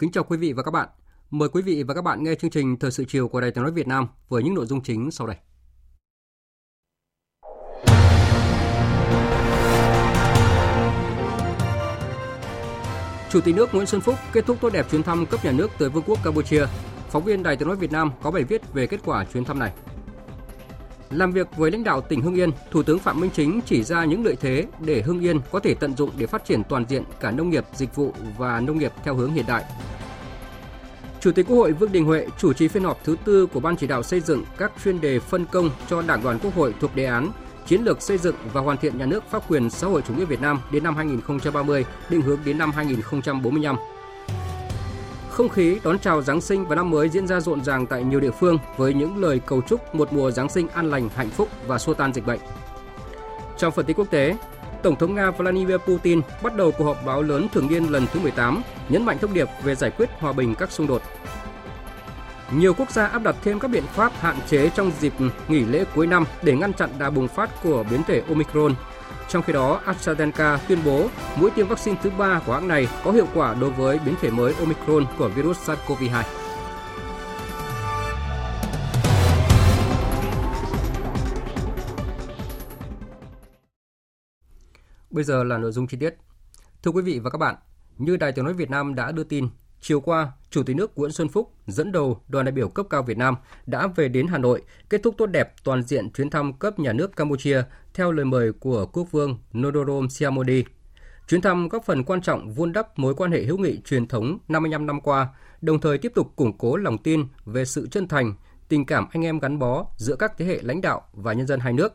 Kính chào quý vị và các bạn. Mời quý vị và các bạn nghe chương trình Thời sự chiều của Đài Tiếng nói Việt Nam với những nội dung chính sau đây. Chủ tịch nước Nguyễn Xuân Phúc kết thúc tốt đẹp chuyến thăm cấp nhà nước tới Vương quốc Campuchia. Phóng viên Đài Tiếng nói Việt Nam có bài viết về kết quả chuyến thăm này. Làm việc với lãnh đạo tỉnh Hưng Yên, Thủ tướng Phạm Minh Chính chỉ ra những lợi thế để Hưng Yên có thể tận dụng để phát triển toàn diện cả nông nghiệp, dịch vụ và nông nghiệp theo hướng hiện đại. Chủ tịch Quốc hội Vương Đình Huệ chủ trì phiên họp thứ tư của Ban chỉ đạo xây dựng các chuyên đề phân công cho Đảng đoàn Quốc hội thuộc đề án Chiến lược xây dựng và hoàn thiện nhà nước pháp quyền xã hội chủ nghĩa Việt Nam đến năm 2030, định hướng đến năm 2045. Không khí đón chào Giáng sinh và năm mới diễn ra rộn ràng tại nhiều địa phương với những lời cầu chúc một mùa Giáng sinh an lành, hạnh phúc và xua tan dịch bệnh. Trong phần tin quốc tế, Tổng thống Nga Vladimir Putin bắt đầu cuộc họp báo lớn thường niên lần thứ 18, nhấn mạnh thông điệp về giải quyết hòa bình các xung đột. Nhiều quốc gia áp đặt thêm các biện pháp hạn chế trong dịp nghỉ lễ cuối năm để ngăn chặn đà bùng phát của biến thể Omicron. Trong khi đó, AstraZeneca tuyên bố mũi tiêm vaccine thứ 3 của hãng này có hiệu quả đối với biến thể mới Omicron của virus SARS-CoV-2. Bây giờ là nội dung chi tiết. Thưa quý vị và các bạn, như Đài Tiếng nói Việt Nam đã đưa tin, chiều qua, Chủ tịch nước Nguyễn Xuân Phúc dẫn đầu đoàn đại biểu cấp cao Việt Nam đã về đến Hà Nội, kết thúc tốt đẹp toàn diện chuyến thăm cấp nhà nước Campuchia theo lời mời của Quốc vương Norodom Sihamoni. Chuyến thăm góp phần quan trọng vun đắp mối quan hệ hữu nghị truyền thống 55 năm qua, đồng thời tiếp tục củng cố lòng tin về sự chân thành, tình cảm anh em gắn bó giữa các thế hệ lãnh đạo và nhân dân hai nước.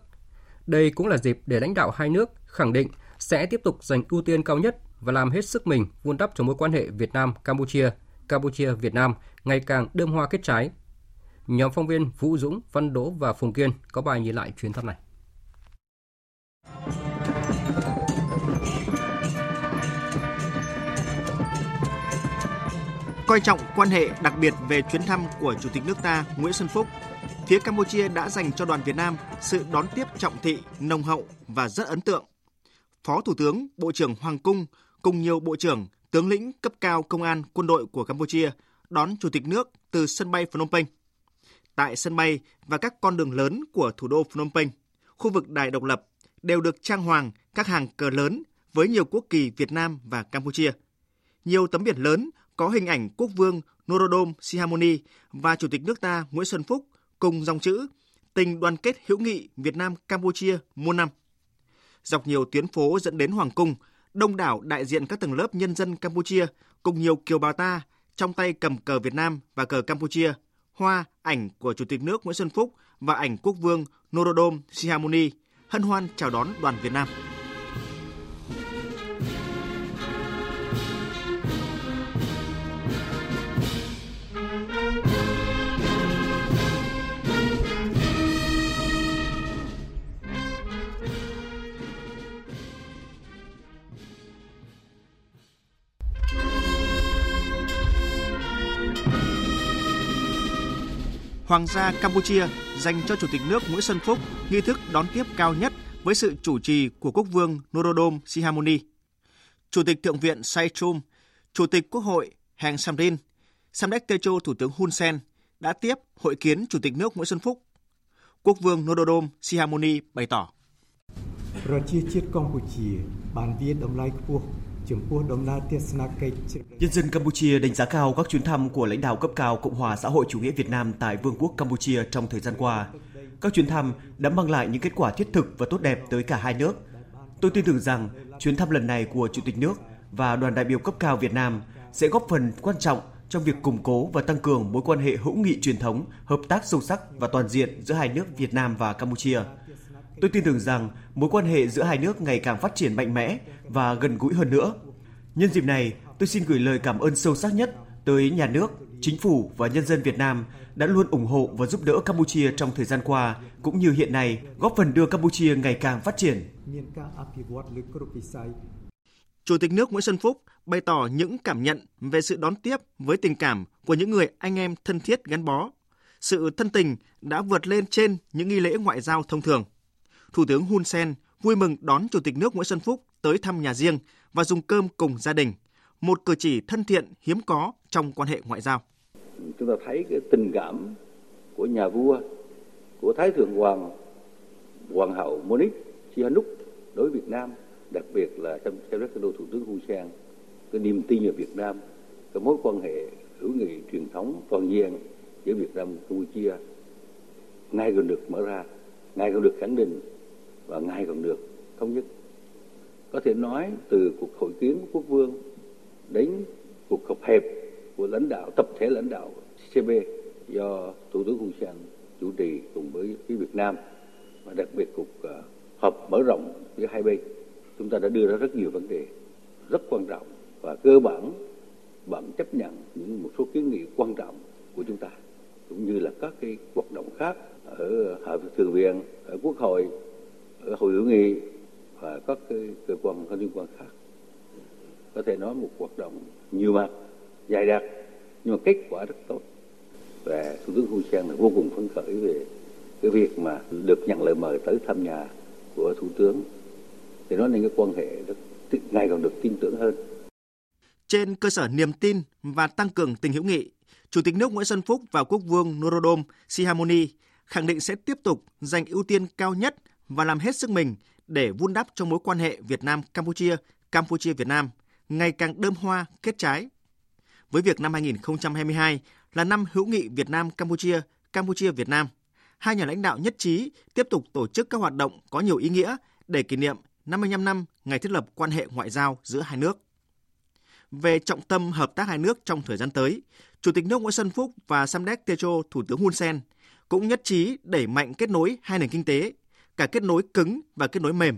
Đây cũng là dịp để lãnh đạo hai nước khẳng định sẽ tiếp tục dành ưu tiên cao nhất và làm hết sức mình vun đắp cho mối quan hệ Việt Nam Campuchia, Campuchia Việt Nam ngày càng đơm hoa kết trái. Nhóm phóng viên Vũ Dũng, Văn Đỗ và Phùng Kiên có bài nhìn lại chuyến thăm này. Coi trọng quan hệ đặc biệt về chuyến thăm của Chủ tịch nước ta Nguyễn Xuân Phúc, phía Campuchia đã dành cho đoàn Việt Nam sự đón tiếp trọng thị, nồng hậu và rất ấn tượng. Phó Thủ tướng, Bộ trưởng Hoàng Cung cùng nhiều bộ trưởng, tướng lĩnh cấp cao công an, quân đội của Campuchia đón Chủ tịch nước từ sân bay Phnom Penh. Tại sân bay và các con đường lớn của thủ đô Phnom Penh, khu vực Đài Độc Lập đều được trang hoàng các hàng cờ lớn với nhiều quốc kỳ Việt Nam và Campuchia. Nhiều tấm biển lớn có hình ảnh Quốc vương Norodom Sihamoni và Chủ tịch nước ta Nguyễn Xuân Phúc cùng dòng chữ Tình đoàn kết hữu nghị Việt Nam Campuchia muôn năm. Dọc nhiều tuyến phố dẫn đến Hoàng Cung, đông đảo đại diện các tầng lớp nhân dân Campuchia cùng nhiều kiều bào ta trong tay cầm cờ Việt Nam và cờ Campuchia, hoa, ảnh của Chủ tịch nước Nguyễn Xuân Phúc và ảnh Quốc vương Norodom Sihamoni hân hoan chào đón đoàn Việt Nam. Hoàng gia Campuchia dành cho Chủ tịch nước Nguyễn Xuân Phúc nghi thức đón tiếp cao nhất với sự chủ trì của Quốc vương Norodom Sihamoni, Chủ tịch Thượng viện Say Chum, Chủ tịch Quốc hội Heng Samrin, Samdech Techo Thủ tướng Hun Sen đã tiếp hội kiến Chủ tịch nước Nguyễn Xuân Phúc. Quốc vương Norodom Sihamoni bày tỏ: Nhân dân Campuchia đánh giá cao các chuyến thăm của lãnh đạo cấp cao Cộng hòa xã hội chủ nghĩa Việt Nam tại Vương quốc Campuchia trong thời gian qua. Các chuyến thăm đã mang lại những kết quả thiết thực và tốt đẹp tới cả hai nước. Tôi tin tưởng rằng chuyến thăm lần này của Chủ tịch nước và đoàn đại biểu cấp cao Việt Nam sẽ góp phần quan trọng trong việc củng cố và tăng cường mối quan hệ hữu nghị truyền thống, hợp tác sâu sắc và toàn diện giữa hai nước Việt Nam và Campuchia. Tôi tin tưởng rằng mối quan hệ giữa hai nước ngày càng phát triển mạnh mẽ và gần gũi hơn nữa. Nhân dịp này, tôi xin gửi lời cảm ơn sâu sắc nhất tới nhà nước, chính phủ và nhân dân Việt Nam đã luôn ủng hộ và giúp đỡ Campuchia trong thời gian qua, cũng như hiện nay, góp phần đưa Campuchia ngày càng phát triển. Chủ tịch nước Nguyễn Xuân Phúc bày tỏ những cảm nhận về sự đón tiếp với tình cảm của những người anh em thân thiết gắn bó. Sự thân tình đã vượt lên trên những nghi lễ ngoại giao thông thường. Thủ tướng Hun Sen vui mừng đón Chủ tịch nước Nguyễn Xuân Phúc tới thăm nhà riêng và dùng cơm cùng gia đình, một cử chỉ thân thiện hiếm có trong quan hệ ngoại giao. Chúng ta thấy cái tình cảm của nhà vua, của Thái thượng hoàng, hoàng hậu Monique, Sihanouk đối với Việt Nam, đặc biệt là trong đó Thủ tướng Hun Sen, cái niềm tin về Việt Nam, cái mối quan hệ hữu nghị truyền thống toàn diện giữa Việt Nam và Campuchia nay còn được mở ra, nay còn được khẳng định và nay còn được thống nhất. Có thể nói từ cuộc hội kiến quốc vương đến cuộc họp hẹp của tập thể lãnh đạo CCP do Thủ tướng Hun Sen chủ trì cùng với phía Việt Nam và đặc biệt cuộc họp mở rộng giữa hai bên, chúng ta đã đưa ra rất nhiều vấn đề rất quan trọng và cơ bản vẫn chấp nhận một số kiến nghị quan trọng của chúng ta cũng như là các cái hoạt động khác ở Hội Thượng viện, ở Quốc hội, ở Hội hữu nghị và các cái cơ quan có liên quan khác. Có thể nói một hoạt động nhiều mặt, dài đặc, nhưng mà kết quả rất tốt. Và Thủ tướng Hun Sen là vô cùng phấn khởi về cái việc mà được nhận lời mời tới thăm nhà của Thủ tướng. Thì nói lên cái quan hệ ngày còn được tin tưởng hơn. Trên cơ sở niềm tin và tăng cường tình hữu nghị, Chủ tịch nước Nguyễn Xuân Phúc và Quốc vương Norodom Sihamoni khẳng định sẽ tiếp tục dành ưu tiên cao nhất và làm hết sức mình để vun đắp cho mối quan hệ Việt Nam-Campuchia, Campuchia-Việt Nam ngày càng đơm hoa kết trái. Với việc năm 2022 là năm hữu nghị Việt Nam Campuchia, Campuchia Việt Nam, hai nhà lãnh đạo nhất trí tiếp tục tổ chức các hoạt động có nhiều ý nghĩa để kỷ niệm 55 năm ngày thiết lập quan hệ ngoại giao giữa hai nước. Về trọng tâm hợp tác hai nước trong thời gian tới, Chủ tịch nước Nguyễn Xuân Phúc và Samdech Techo Thủ tướng Hun Sen cũng nhất trí đẩy mạnh kết nối hai nền kinh tế, cả kết nối cứng và kết nối mềm,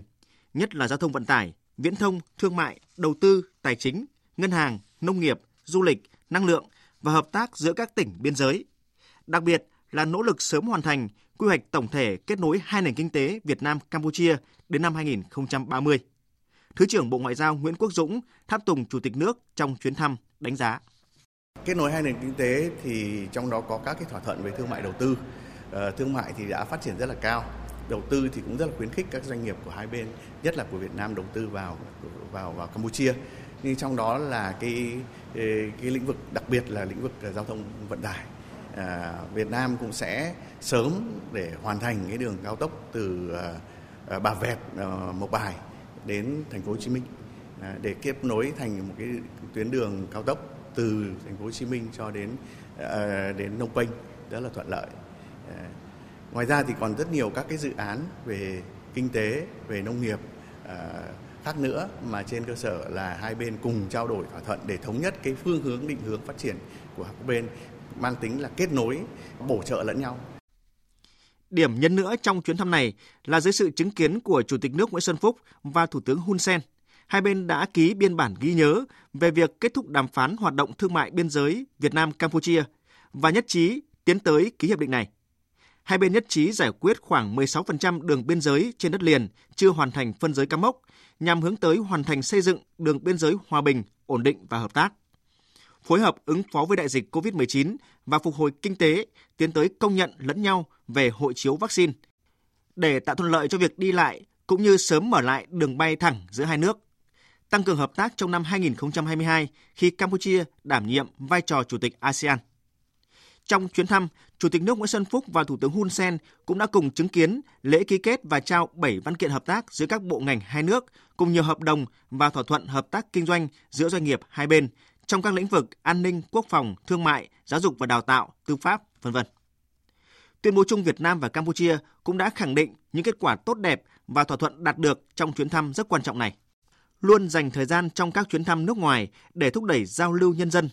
nhất là giao thông vận tải, viễn thông, thương mại, đầu tư, tài chính, ngân hàng, nông nghiệp, du lịch, năng lượng và hợp tác giữa các tỉnh biên giới. Đặc biệt là nỗ lực sớm hoàn thành quy hoạch tổng thể kết nối hai nền kinh tế Việt Nam-Campuchia đến năm 2030. Thứ trưởng Bộ Ngoại giao Nguyễn Quốc Dũng tháp tùng Chủ tịch nước trong chuyến thăm đánh giá. Kết nối hai nền kinh tế thì trong đó có các cái thỏa thuận về thương mại đầu tư. Thương mại thì đã phát triển rất là cao. Đầu tư thì cũng rất là khuyến khích các doanh nghiệp của hai bên, nhất là của Việt Nam đầu tư vào Campuchia. Nhưng trong đó là cái lĩnh vực, đặc biệt là lĩnh vực giao thông vận tải. Việt Nam cũng sẽ sớm để hoàn thành cái đường cao tốc từ Bà Vẹt, Mộc Bài đến thành phố Hồ Chí Minh để kết nối thành một cái tuyến đường cao tốc từ thành phố Hồ Chí Minh cho đến Phnom Penh, rất là thuận lợi. Ngoài ra thì còn rất nhiều các cái dự án về kinh tế, về nông nghiệp khác nữa mà trên cơ sở là hai bên cùng trao đổi thỏa thuận để thống nhất cái phương hướng định hướng phát triển của các bên mang tính là kết nối, bổ trợ lẫn nhau. Điểm nhấn nữa trong chuyến thăm này là dưới sự chứng kiến của Chủ tịch nước Nguyễn Xuân Phúc và Thủ tướng Hun Sen, hai bên đã ký biên bản ghi nhớ về việc kết thúc đàm phán hoạt động thương mại biên giới Việt Nam-Campuchia và nhất trí tiến tới ký hiệp định này. Hai bên nhất trí giải quyết khoảng 16% đường biên giới trên đất liền chưa hoàn thành phân giới Cam Mốc, nhằm hướng tới hoàn thành xây dựng đường biên giới hòa bình, ổn định và hợp tác. Phối hợp ứng phó với đại dịch COVID-19 và phục hồi kinh tế, tiến tới công nhận lẫn nhau về hộ chiếu vaccine, để tạo thuận lợi cho việc đi lại cũng như sớm mở lại đường bay thẳng giữa hai nước. Tăng cường hợp tác trong năm 2022 khi Campuchia đảm nhiệm vai trò Chủ tịch ASEAN. Trong chuyến thăm, Chủ tịch nước Nguyễn Xuân Phúc và Thủ tướng Hun Sen cũng đã cùng chứng kiến lễ ký kết và trao 7 văn kiện hợp tác giữa các bộ ngành hai nước, cùng nhiều hợp đồng và thỏa thuận hợp tác kinh doanh giữa doanh nghiệp hai bên trong các lĩnh vực an ninh, quốc phòng, thương mại, giáo dục và đào tạo, tư pháp, v.v. Tuyên bố chung Việt Nam và Campuchia cũng đã khẳng định những kết quả tốt đẹp và thỏa thuận đạt được trong chuyến thăm rất quan trọng này. Luôn dành thời gian trong các chuyến thăm nước ngoài để thúc đẩy giao lưu nhân dân.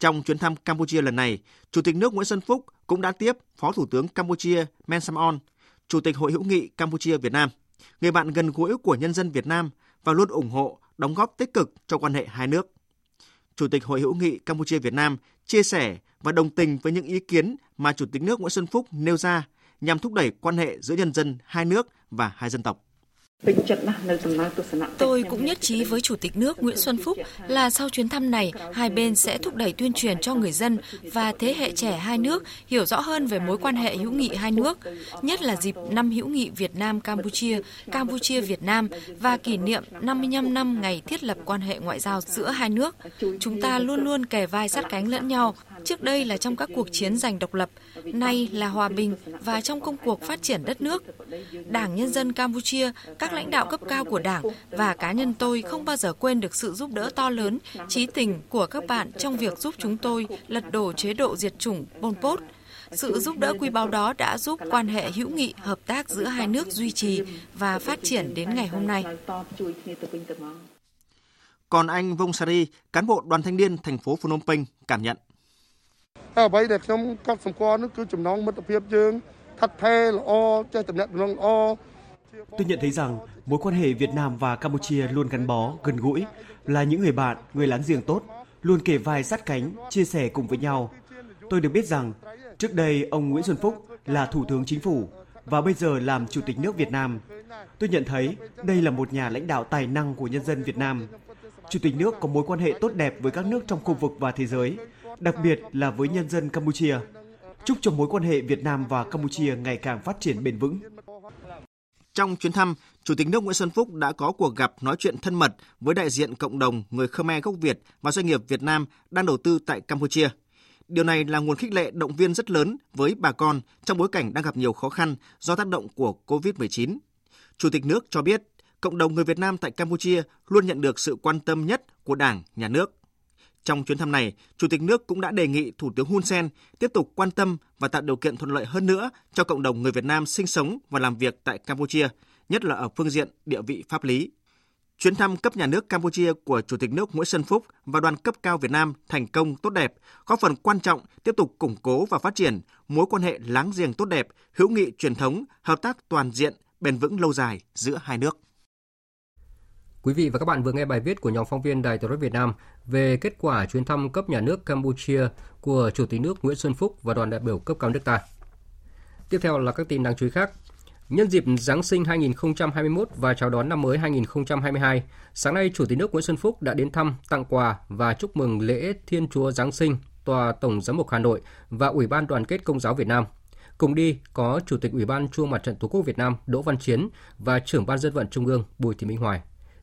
Trong chuyến thăm Campuchia lần này, Chủ tịch nước Nguyễn Xuân Phúc cũng đã tiếp Phó Thủ tướng Campuchia Men Samon, Chủ tịch Hội hữu nghị Campuchia-Việt Nam, người bạn gần gũi của nhân dân Việt Nam và luôn ủng hộ, đóng góp tích cực cho quan hệ hai nước. Chủ tịch Hội hữu nghị Campuchia-Việt Nam chia sẻ và đồng tình với những ý kiến mà Chủ tịch nước Nguyễn Xuân Phúc nêu ra nhằm thúc đẩy quan hệ giữa nhân dân hai nước và hai dân tộc. Tôi cũng nhất trí với Chủ tịch nước Nguyễn Xuân Phúc là sau chuyến thăm này, hai bên sẽ thúc đẩy tuyên truyền cho người dân và thế hệ trẻ hai nước hiểu rõ hơn về mối quan hệ hữu nghị hai nước, nhất là dịp năm hữu nghị Việt Nam-Campuchia, Campuchia-Việt Nam và kỷ niệm 55 năm ngày thiết lập quan hệ ngoại giao giữa hai nước. Chúng ta luôn luôn kề vai sát cánh lẫn nhau. Trước đây là trong các cuộc chiến giành độc lập, nay là hòa bình và trong công cuộc phát triển đất nước. Đảng Nhân dân Campuchia, các lãnh đạo cấp cao của Đảng và cá nhân tôi không bao giờ quên được sự giúp đỡ to lớn, trí tình của các bạn trong việc giúp chúng tôi lật đổ chế độ diệt chủng Pol Pot. Sự giúp đỡ quý báu đó đã giúp quan hệ hữu nghị, hợp tác giữa hai nước duy trì và phát triển đến ngày hôm nay. Còn anh Vong Sari, cán bộ đoàn thanh niên thành phố Phnom Penh cảm nhận. Tôi nhận thấy rằng mối quan hệ Việt Nam và Campuchia luôn gắn bó, gần gũi, là những người bạn, người láng giềng tốt, luôn kề vai sát cánh, chia sẻ cùng với nhau. Tôi được biết rằng trước đây ông Nguyễn Xuân Phúc là Thủ tướng Chính phủ và bây giờ làm Chủ tịch nước Việt Nam. Tôi nhận thấy đây là một nhà lãnh đạo tài năng của nhân dân Việt Nam. Chủ tịch nước có mối quan hệ tốt đẹp với các nước trong khu vực và thế giới, đặc biệt là với nhân dân Campuchia. Chúc cho mối quan hệ Việt Nam và Campuchia ngày càng phát triển bền vững. Trong chuyến thăm, Chủ tịch nước Nguyễn Xuân Phúc đã có cuộc gặp nói chuyện thân mật với đại diện cộng đồng người Khmer gốc Việt và doanh nghiệp Việt Nam đang đầu tư tại Campuchia. Điều này là nguồn khích lệ động viên rất lớn với bà con trong bối cảnh đang gặp nhiều khó khăn do tác động của COVID-19. Chủ tịch nước cho biết, cộng đồng người Việt Nam tại Campuchia luôn nhận được sự quan tâm nhất của Đảng, Nhà nước. Trong chuyến thăm này, Chủ tịch nước cũng đã đề nghị Thủ tướng Hun Sen tiếp tục quan tâm và tạo điều kiện thuận lợi hơn nữa cho cộng đồng người Việt Nam sinh sống và làm việc tại Campuchia, nhất là ở phương diện địa vị pháp lý. Chuyến thăm cấp nhà nước Campuchia của Chủ tịch nước Nguyễn Xuân Phúc và đoàn cấp cao Việt Nam thành công tốt đẹp, góp phần quan trọng tiếp tục củng cố và phát triển mối quan hệ láng giềng tốt đẹp, hữu nghị truyền thống, hợp tác toàn diện, bền vững lâu dài giữa hai nước. Quý vị và các bạn vừa nghe bài viết của nhóm phóng viên Đài Tiếng nói Việt Nam về kết quả chuyến thăm cấp nhà nước Campuchia của Chủ tịch nước Nguyễn Xuân Phúc và đoàn đại biểu cấp cao nước ta. Tiếp theo là các tin đáng chú ý khác. Nhân dịp Giáng sinh 2021 và chào đón năm mới 2022, sáng nay Chủ tịch nước Nguyễn Xuân Phúc đã đến thăm, tặng quà và chúc mừng lễ Thiên Chúa Giáng sinh Tòa Tổng giám mục Hà Nội và Ủy ban Đoàn kết Công giáo Việt Nam. Cùng đi có Chủ tịch Ủy ban Trung Mặt trận Tổ quốc Việt Nam Đỗ Văn Chiến và Trưởng ban Dân vận Trung ương Bùi Thị Minh Hoài.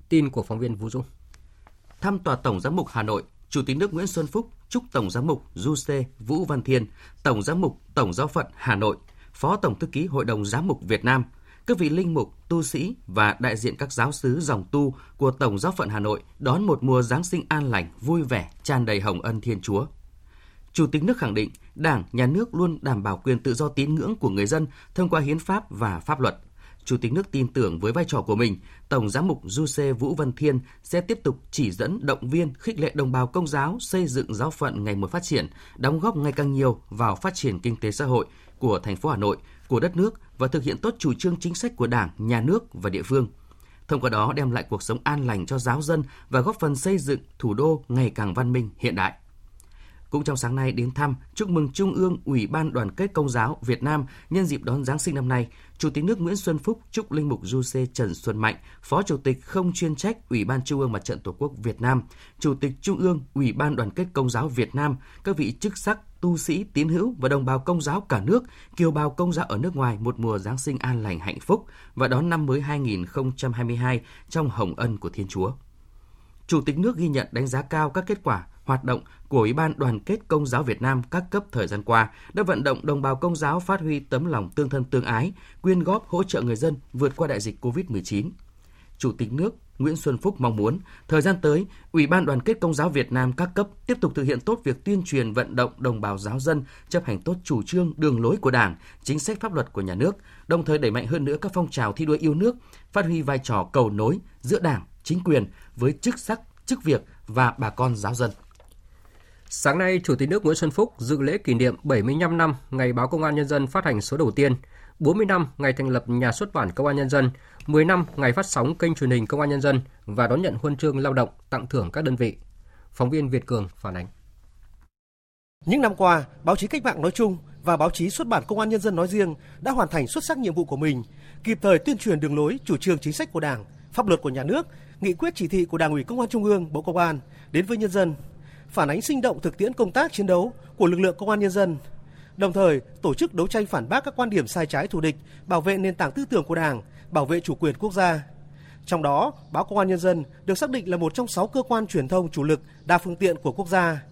Tin của phóng viên Vũ Dũng. Thăm Tòa Tổng giám mục Hà Nội, Chủ tịch nước Nguyễn Xuân Phúc chúc Tổng giám mục Giuse Vũ Văn Thiên, Tổng giám mục Tổng giáo phận Hà Nội, Phó Tổng thư ký Hội đồng Giám mục Việt Nam, các vị linh mục, tu sĩ và đại diện các giáo xứ dòng tu của Tổng giáo phận Hà Nội đón một mùa Giáng sinh an lành, vui vẻ, tràn đầy hồng ân Thiên Chúa. Chủ tịch nước khẳng định Đảng, Nhà nước luôn đảm bảo quyền tự do tín ngưỡng của người dân thông qua hiến pháp và pháp luật. Chủ tịch nước tin tưởng với vai trò của mình, Tổng giám mục Giuse Vũ Văn Thiên sẽ tiếp tục chỉ dẫn, động viên, khích lệ đồng bào Công giáo xây dựng giáo phận ngày một phát triển, đóng góp ngày càng nhiều vào phát triển kinh tế xã hội của thành phố Hà Nội, của đất nước và thực hiện tốt chủ trương chính sách của Đảng, Nhà nước và địa phương. Thông qua đó đem lại cuộc sống an lành cho giáo dân và góp phần xây dựng thủ đô ngày càng văn minh, hiện đại. Cũng trong sáng nay đến thăm, chúc mừng Trung ương Ủy ban Đoàn kết Công giáo Việt Nam nhân dịp đón Giáng sinh năm nay, Chủ tịch nước Nguyễn Xuân Phúc chúc Linh mục Giuse Trần Xuân Mạnh, Phó Chủ tịch không chuyên trách Ủy ban Trung ương Mặt trận Tổ quốc Việt Nam, Chủ tịch Trung ương Ủy ban Đoàn kết Công giáo Việt Nam, các vị chức sắc, tu sĩ, tín hữu và đồng bào Công giáo cả nước, kiều bào Công giáo ở nước ngoài một mùa Giáng sinh an lành hạnh phúc và đón năm mới 2022 trong hồng ân của Thiên Chúa. Chủ tịch nước ghi nhận đánh giá cao các kết quả hoạt động của Ủy ban Đoàn kết Công giáo Việt Nam các cấp thời gian qua đã vận động đồng bào Công giáo phát huy tấm lòng tương thân tương ái, quyên góp hỗ trợ người dân vượt qua đại dịch COVID-19. Chủ tịch nước Nguyễn Xuân Phúc mong muốn, thời gian tới, Ủy ban Đoàn kết Công giáo Việt Nam các cấp tiếp tục thực hiện tốt việc tuyên truyền vận động đồng bào giáo dân chấp hành tốt chủ trương, đường lối của Đảng, chính sách pháp luật của nhà nước, đồng thời đẩy mạnh hơn nữa các phong trào thi đua yêu nước, phát huy vai trò cầu nối giữa Đảng, chính quyền với chức sắc, chức việc và bà con giáo dân. Sáng nay, Chủ tịch nước Nguyễn Xuân Phúc dự lễ kỷ niệm 75 năm ngày báo Công an Nhân dân phát hành số đầu tiên, 40 năm ngày thành lập Nhà xuất bản Công an Nhân dân, 10 năm ngày phát sóng kênh truyền hình Công an Nhân dân và đón nhận huân chương lao động tặng thưởng các đơn vị. Phóng viên Việt Cường phản ánh. Những năm qua, báo chí cách mạng nói chung và báo chí xuất bản Công an Nhân dân nói riêng đã hoàn thành xuất sắc nhiệm vụ của mình, kịp thời tuyên truyền đường lối, chủ trương chính sách của Đảng, pháp luật của nhà nước, nghị quyết chỉ thị của Đảng ủy Công an Trung ương, Bộ Công an đến với nhân dân, phản ánh sinh động thực tiễn công tác chiến đấu của lực lượng Công an Nhân dân, đồng thời tổ chức đấu tranh phản bác các quan điểm sai trái thù địch, bảo vệ nền tảng tư tưởng của Đảng, bảo vệ chủ quyền quốc gia. Trong đó, báo Công an Nhân dân được xác định là một trong 6 cơ quan truyền thông chủ lực đa phương tiện của quốc gia.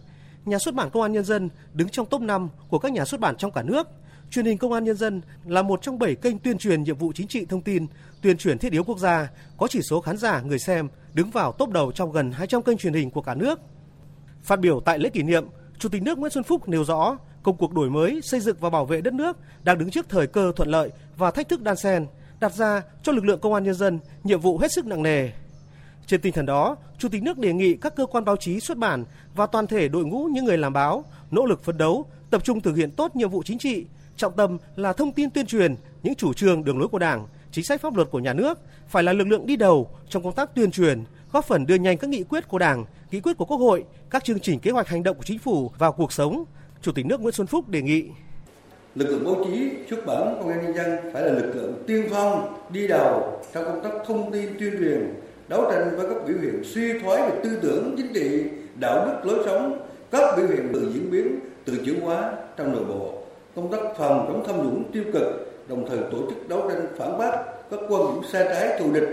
Nhà xuất bản Công an Nhân dân đứng trong top 5 của các nhà xuất bản trong cả nước. Truyền hình Công an Nhân dân là một trong 7 kênh tuyên truyền nhiệm vụ chính trị thông tin, tuyên truyền thiết yếu quốc gia, có chỉ số khán giả người xem đứng vào top đầu trong gần 200 kênh truyền hình của cả nước. Phát biểu tại lễ kỷ niệm, Chủ tịch nước Nguyễn Xuân Phúc nêu rõ, công cuộc đổi mới, xây dựng và bảo vệ đất nước đang đứng trước thời cơ thuận lợi và thách thức đan xen, đặt ra cho lực lượng Công an Nhân dân nhiệm vụ hết sức nặng nề. Trên tinh thần đó, Chủ tịch nước đề nghị các cơ quan báo chí xuất bản và toàn thể đội ngũ những người làm báo nỗ lực phấn đấu, tập trung thực hiện tốt nhiệm vụ chính trị, trọng tâm là thông tin tuyên truyền những chủ trương đường lối của Đảng, chính sách pháp luật của nhà nước, phải là lực lượng đi đầu trong công tác tuyên truyền, góp phần đưa nhanh các nghị quyết của Đảng, nghị quyết của Quốc hội, các chương trình kế hoạch hành động của Chính phủ vào cuộc sống. Chủ tịch nước Nguyễn Xuân Phúc đề nghị lực lượng báo chí xuất bản Công an Nhân dân phải là lực lượng tiên phong, đi đầu trong công tác thông tin tuyên truyền, đấu tranh với các biểu hiện suy thoái về tư tưởng chính trị, đạo đức lối sống, các biểu hiện tự diễn biến, tự chuyển hóa trong nội bộ, công tác phòng chống tham nhũng tiêu cực, đồng thời tổ chức đấu tranh phản bác các quan điểm sai trái thù địch,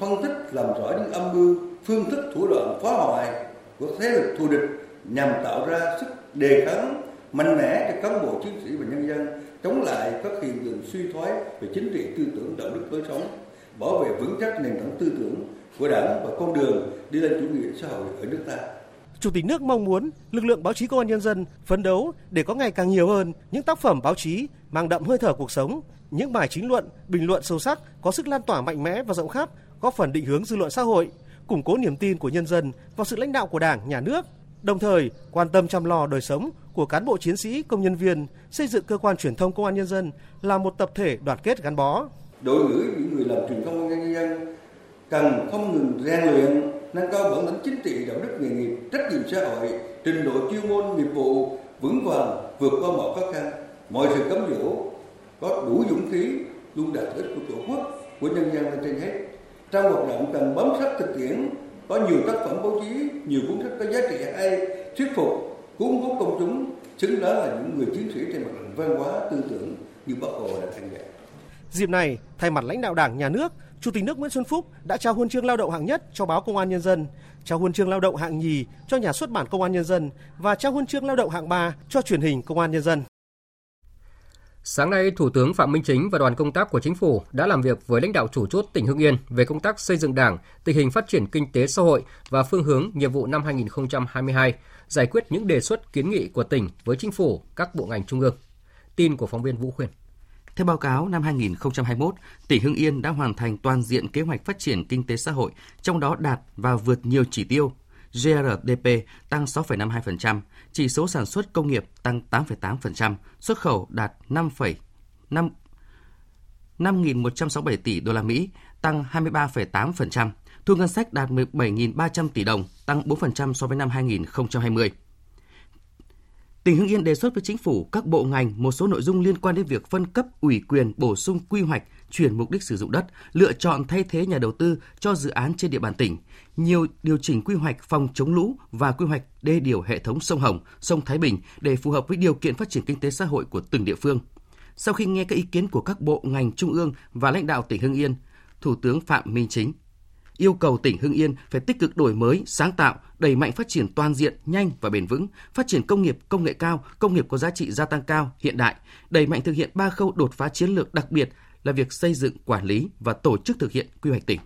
phân tích làm rõ những âm mưu, phương thức thủ đoạn phá hoại của thế lực thù địch nhằm tạo ra sức đề kháng mạnh mẽ cho cán bộ chiến sĩ và nhân dân, chống lại các hiện tượng suy thoái về chính trị, tư tưởng, đạo đức lối sống, bảo vệ vững chắc nền tảng tư tưởng của Đảng và con đường đi lên chủ nghĩa xã hội ở nước ta. Chủ tịch nước mong muốn lực lượng báo chí Công an Nhân dân phấn đấu để có ngày càng nhiều hơn những tác phẩm báo chí mang đậm hơi thở cuộc sống, những bài chính luận, bình luận sâu sắc có sức lan tỏa mạnh mẽ và rộng khắp, góp phần định hướng dư luận xã hội, củng cố niềm tin của nhân dân vào sự lãnh đạo của Đảng, nhà nước, đồng thời quan tâm chăm lo đời sống của cán bộ chiến sĩ, công nhân viên, xây dựng cơ quan truyền thông Công an Nhân dân là một tập thể đoàn kết gắn bó. Đối với những người làm truyền thông Công an Nhân dân cần không ngừng rèn luyện, nâng cao bản lĩnh chính trị, đạo đức nghề nghiệp, trách nhiệm xã hội, trình độ chuyên môn nghiệp vụ vững vàng, vượt qua mọi khó khăn, mọi sự cám dỗ, có đủ dũng khí luôn đạt ích của tổ quốc, của nhân dân lên trên hết. Trong hoạt động cần bám sát thực tiễn, có nhiều tác phẩm báo chí, nhiều cuốn sách có giá trị hay, thuyết phục, cuốn hút công chúng, xứng đáng là những người chiến sĩ trên mặt trận văn hóa, tư tưởng như Bác Hồ đã thành dạy. Dịp này, thay mặt lãnh đạo Đảng, nhà nước, Chủ tịch nước Nguyễn Xuân Phúc đã trao huân chương lao động hạng nhất cho báo Công an Nhân dân, trao huân chương lao động hạng nhì cho nhà xuất bản Công an Nhân dân và trao huân chương lao động hạng 3 cho truyền hình Công an Nhân dân. Sáng nay, Thủ tướng Phạm Minh Chính và đoàn công tác của Chính phủ đã làm việc với lãnh đạo chủ chốt tỉnh Hưng Yên về công tác xây dựng Đảng, tình hình phát triển kinh tế xã hội và phương hướng nhiệm vụ năm 2022, giải quyết những đề xuất kiến nghị của tỉnh với Chính phủ, các bộ ngành trung ương. Tin của phóng viên Vũ Khuyên. Theo báo cáo, năm 2021, tỉnh Hưng Yên đã hoàn thành toàn diện kế hoạch phát triển kinh tế xã hội, trong đó đạt và vượt nhiều chỉ tiêu. GRDP tăng 6,52%, chỉ số sản xuất công nghiệp tăng 8,8%, xuất khẩu đạt 5.167 tỷ USD, tăng 23,8%, thu ngân sách đạt 17.300 tỷ đồng, tăng 4% so với năm 2020. Tỉnh Hưng Yên đề xuất với Chính phủ, các bộ ngành một số nội dung liên quan đến việc phân cấp, ủy quyền, bổ sung quy hoạch, chuyển mục đích sử dụng đất, lựa chọn thay thế nhà đầu tư cho dự án trên địa bàn tỉnh, nhiều điều chỉnh quy hoạch phòng chống lũ và quy hoạch đê điều hệ thống sông Hồng, sông Thái Bình để phù hợp với điều kiện phát triển kinh tế xã hội của từng địa phương. Sau khi nghe các ý kiến của các bộ ngành trung ương và lãnh đạo tỉnh Hưng Yên, Thủ tướng Phạm Minh Chính yêu cầu tỉnh Hưng Yên phải tích cực đổi mới, sáng tạo, đẩy mạnh phát triển toàn diện, nhanh và bền vững, phát triển công nghiệp, công nghệ cao, công nghiệp có giá trị gia tăng cao, hiện đại, đẩy mạnh thực hiện 3 khâu đột phá chiến lược, đặc biệt là việc xây dựng, quản lý và tổ chức thực hiện quy hoạch tỉnh.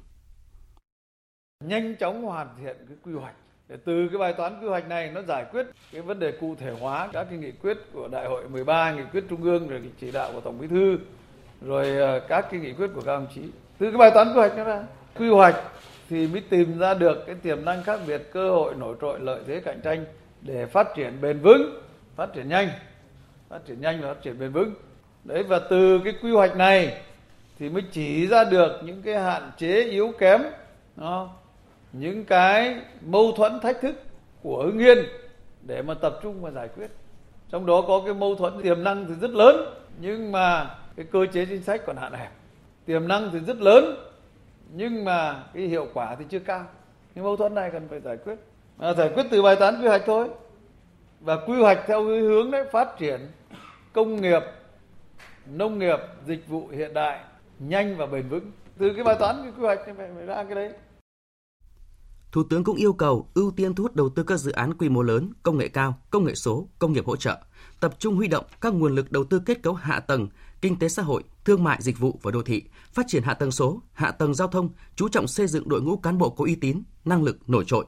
nhanh chóng hoàn thiện cái quy hoạch để từ cái bài toán quy hoạch này nó giải quyết cái vấn đề cụ thể hóa các cái nghị quyết của Đại hội 13, nghị quyết Trung ương, rồi cái chỉ đạo của Tổng Bí thư, rồi các cái nghị quyết của các đồng chí. Từ cái bài toán quy hoạch nó ra, quy hoạch thì mới tìm ra được cái tiềm năng khác biệt, cơ hội nổi trội, lợi thế cạnh tranh để phát triển bền vững, phát triển nhanh và phát triển bền vững. Đấy, và từ cái quy hoạch này thì mới chỉ ra được những cái hạn chế yếu kém, những cái mâu thuẫn thách thức của Hưng Yên để mà tập trung và giải quyết. Trong đó có cái mâu thuẫn tiềm năng thì rất lớn, nhưng mà cái cơ chế chính sách còn hạn hẹp. Tiềm năng thì rất lớn, nhưng mà cái hiệu quả thì chưa cao. Cái mâu thuẫn này cần phải giải quyết. Giải quyết từ bài toán quy hoạch thôi. Và quy hoạch theo hướng đấy, phát triển công nghiệp, nông nghiệp, dịch vụ hiện đại, nhanh và bền vững. Từ cái bài toán cái quy hoạch phải ra cái đấy. Thủ tướng cũng yêu cầu ưu tiên thu hút đầu tư các dự án quy mô lớn, công nghệ cao, công nghệ số, công nghiệp hỗ trợ, tập trung huy động các nguồn lực đầu tư kết cấu hạ tầng, kinh tế xã hội, thương mại dịch vụ và đô thị, phát triển hạ tầng số, hạ tầng giao thông, chú trọng xây dựng đội ngũ cán bộ có uy tín, năng lực nổi trội.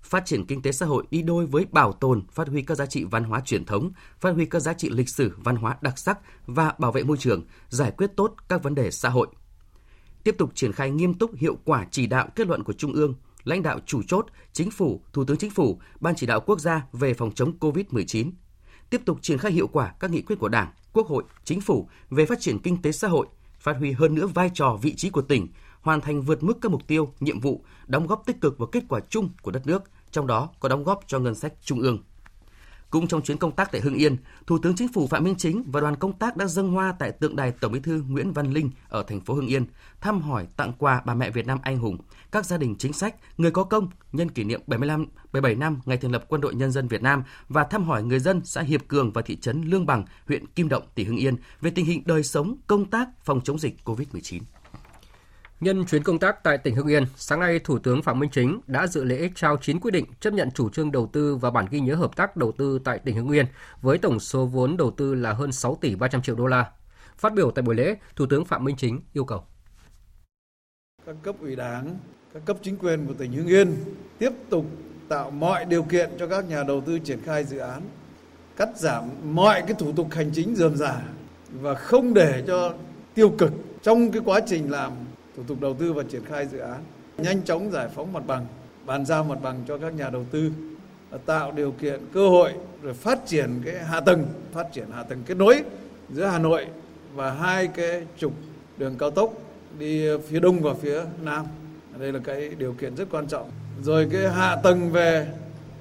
Phát triển kinh tế xã hội đi đôi với bảo tồn, phát huy các giá trị văn hóa truyền thống, phát huy các giá trị lịch sử, văn hóa đặc sắc và bảo vệ môi trường, giải quyết tốt các vấn đề xã hội. Tiếp tục triển khai nghiêm túc hiệu quả chỉ đạo kết luận của Trung ương, lãnh đạo chủ chốt, Chính phủ, Thủ tướng Chính phủ, Ban Chỉ đạo Quốc gia về phòng chống COVID-19. Tiếp tục triển khai hiệu quả các nghị quyết của Đảng, Quốc hội, Chính phủ về phát triển kinh tế xã hội, phát huy hơn nữa vai trò vị trí của tỉnh, hoàn thành vượt mức các mục tiêu, nhiệm vụ, đóng góp tích cực vào kết quả chung của đất nước, trong đó có đóng góp cho ngân sách trung ương. Cũng trong chuyến công tác tại Hưng Yên, Thủ tướng Chính phủ Phạm Minh Chính và đoàn công tác đã dâng hoa tại tượng đài Tổng Bí thư Nguyễn Văn Linh ở thành phố Hưng Yên, thăm hỏi tặng quà bà mẹ Việt Nam anh hùng, các gia đình chính sách, người có công nhân kỷ niệm 77 năm ngày thành lập Quân đội Nhân dân Việt Nam và thăm hỏi người dân xã Hiệp Cường và thị trấn Lương Bằng, huyện Kim Động, tỉnh Hưng Yên về tình hình đời sống, công tác phòng chống dịch COVID-19. Nhân chuyến công tác tại tỉnh Hưng Yên, sáng nay Thủ tướng Phạm Minh Chính đã dự lễ trao 9 quyết định chấp nhận chủ trương đầu tư và bản ghi nhớ hợp tác đầu tư tại tỉnh Hưng Yên với tổng số vốn đầu tư là hơn 6 tỷ 300 triệu đô la. Phát biểu tại buổi lễ, Thủ tướng Phạm Minh Chính yêu cầu các cấp ủy Đảng, các cấp chính quyền của tỉnh Hưng Yên tiếp tục tạo mọi điều kiện cho các nhà đầu tư triển khai dự án, cắt giảm mọi cái thủ tục hành chính rườm rà và không để cho tiêu cực trong cái quá trình làm thủ tục đầu tư và triển khai dự án, nhanh chóng giải phóng mặt bằng, bàn giao mặt bằng cho các nhà đầu tư, tạo điều kiện cơ hội, rồi phát triển cái hạ tầng kết nối giữa Hà Nội và hai cái trục đường cao tốc đi phía đông và phía nam. Đây là cái điều kiện rất quan trọng. Rồi cái hạ tầng về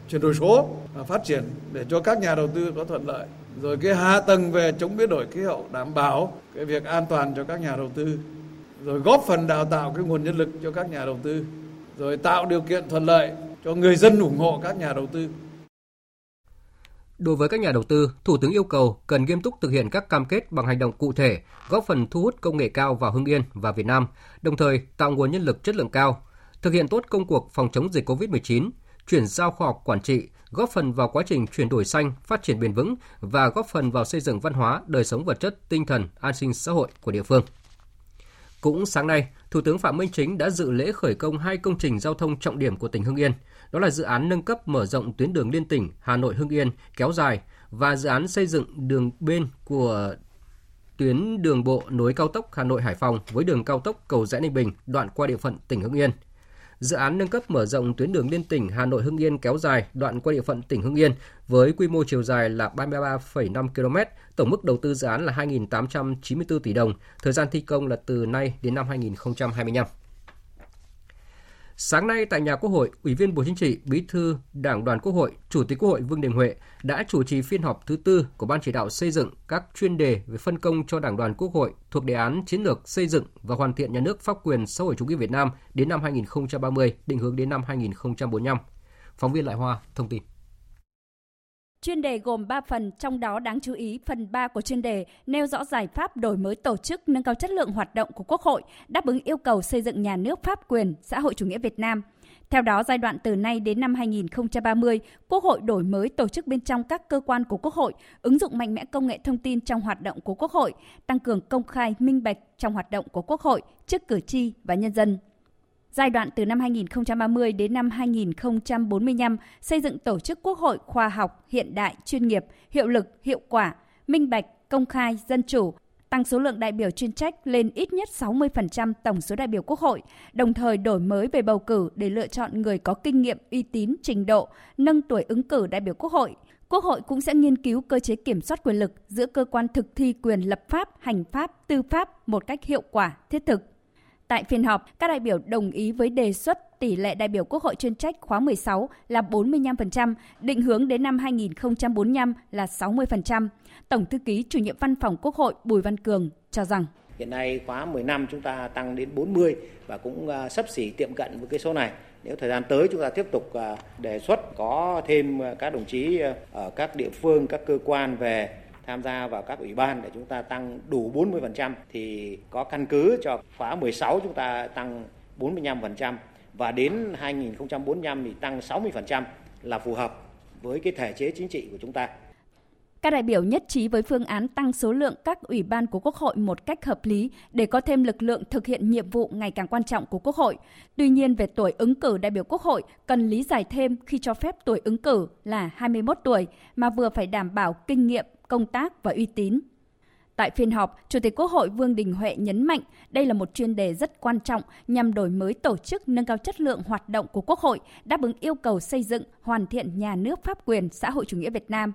chuyển đổi số và phát triển để cho các nhà đầu tư có thuận lợi. Rồi cái hạ tầng về chống biến đổi khí hậu, đảm bảo cái việc an toàn cho các nhà đầu tư. Rồi góp phần đào tạo cái nguồn nhân lực cho các nhà đầu tư, rồi tạo điều kiện thuận lợi cho người dân ủng hộ các nhà đầu tư. Đối với các nhà đầu tư, Thủ tướng yêu cầu cần nghiêm túc thực hiện các cam kết bằng hành động cụ thể, góp phần thu hút công nghệ cao vào Hưng Yên và Việt Nam, đồng thời tạo nguồn nhân lực chất lượng cao, thực hiện tốt công cuộc phòng chống dịch COVID-19, chuyển giao khoa học quản trị, góp phần vào quá trình chuyển đổi xanh, phát triển bền vững và góp phần vào xây dựng văn hóa, đời sống vật chất, tinh thần, an sinh xã hội của địa phương. Cũng sáng nay, Thủ tướng Phạm Minh Chính đã dự lễ khởi công 2 công trình giao thông trọng điểm của tỉnh Hưng Yên. Đó là dự án nâng cấp mở rộng tuyến đường liên tỉnh Hà Nội - Hưng Yên kéo dài và dự án xây dựng đường bên của tuyến đường bộ nối cao tốc Hà Nội - Hải Phòng với đường cao tốc Cầu Giẽ - Ninh Bình đoạn qua địa phận tỉnh Hưng Yên. Dự án nâng cấp mở rộng tuyến đường liên tỉnh Hà Nội - Hưng Yên kéo dài đoạn qua địa phận tỉnh Hưng Yên với quy mô chiều dài là 33,5 km, tổng mức đầu tư dự án là 2.894 tỷ đồng, thời gian thi công là từ nay đến năm 2025. Sáng nay tại nhà Quốc hội, Ủy viên Bộ Chính trị, Bí thư Đảng đoàn Quốc hội, Chủ tịch Quốc hội Vương Đình Huệ đã chủ trì phiên họp thứ 4 của Ban Chỉ đạo xây dựng các chuyên đề về phân công cho Đảng đoàn Quốc hội thuộc đề án chiến lược xây dựng và hoàn thiện nhà nước pháp quyền xã hội chủ nghĩa Việt Nam đến năm 2030, định hướng đến năm 2045. Phóng viên Lại Hoa thông tin. Chuyên đề gồm 3 phần, trong đó đáng chú ý phần 3 của chuyên đề nêu rõ giải pháp đổi mới tổ chức, nâng cao chất lượng hoạt động của Quốc hội, đáp ứng yêu cầu xây dựng nhà nước pháp quyền xã hội chủ nghĩa Việt Nam. Theo đó, giai đoạn từ nay đến năm 2030, Quốc hội đổi mới tổ chức bên trong các cơ quan của Quốc hội, ứng dụng mạnh mẽ công nghệ thông tin trong hoạt động của Quốc hội, tăng cường công khai, minh bạch trong hoạt động của Quốc hội trước cử tri và nhân dân. Giai đoạn từ năm 2030 đến năm 2045, xây dựng tổ chức quốc hội khoa học, hiện đại, chuyên nghiệp, hiệu lực, hiệu quả, minh bạch, công khai, dân chủ, tăng số lượng đại biểu chuyên trách lên ít nhất 60% tổng số đại biểu quốc hội, đồng thời đổi mới về bầu cử để lựa chọn người có kinh nghiệm, uy tín, trình độ, nâng tuổi ứng cử đại biểu quốc hội. Quốc hội cũng sẽ nghiên cứu cơ chế kiểm soát quyền lực giữa cơ quan thực thi quyền lập pháp, hành pháp, tư pháp một cách hiệu quả, thiết thực. Tại phiên họp, các đại biểu đồng ý với đề xuất tỷ lệ đại biểu Quốc hội chuyên trách khóa 16 là 45%, định hướng đến năm 2045 là 60%. Tổng thư ký chủ nhiệm Văn phòng Quốc hội Bùi Văn Cường cho rằng hiện nay khóa 15 chúng ta tăng đến 40 và cũng xấp xỉ tiệm cận với cái số này. Nếu thời gian tới chúng ta tiếp tục đề xuất có thêm các đồng chí ở các địa phương, các cơ quan về tham gia vào các ủy ban để chúng ta tăng đủ 40% thì có căn cứ cho khóa 16 chúng ta tăng 45% và đến 2045 thì tăng 60% là phù hợp với cái thể chế chính trị của chúng ta. Các đại biểu nhất trí với phương án tăng số lượng các ủy ban của Quốc hội một cách hợp lý để có thêm lực lượng thực hiện nhiệm vụ ngày càng quan trọng của Quốc hội. Tuy nhiên, về tuổi ứng cử đại biểu Quốc hội cần lý giải thêm khi cho phép tuổi ứng cử là 21 tuổi mà vừa phải đảm bảo kinh nghiệm, công tác và uy tín. Tại phiên họp, Chủ tịch Quốc hội Vương Đình Huệ nhấn mạnh đây là một chuyên đề rất quan trọng nhằm đổi mới tổ chức, nâng cao chất lượng hoạt động của Quốc hội, đáp ứng yêu cầu xây dựng, hoàn thiện nhà nước pháp quyền xã hội chủ nghĩa Việt Nam.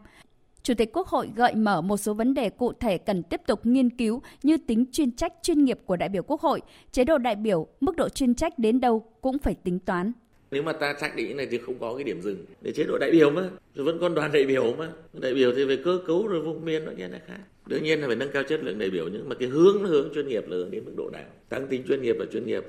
Chủ tịch Quốc hội gợi mở một số vấn đề cụ thể cần tiếp tục nghiên cứu như tính chuyên trách chuyên nghiệp của đại biểu Quốc hội, chế độ đại biểu, mức độ chuyên trách đến đâu cũng phải tính toán. Nếu mà ta xác định này thì không có cái điểm dừng. Để chế độ đại biểu mà, rồi vẫn còn đoàn đại biểu mà. Đại biểu thì về cơ cấu rồi vùng miền nó nghe là khác. Đương nhiên là phải nâng cao chất lượng đại biểu nhưng mà cái hướng chuyên nghiệp là hướng đến mức độ nào. Tăng tính chuyên nghiệp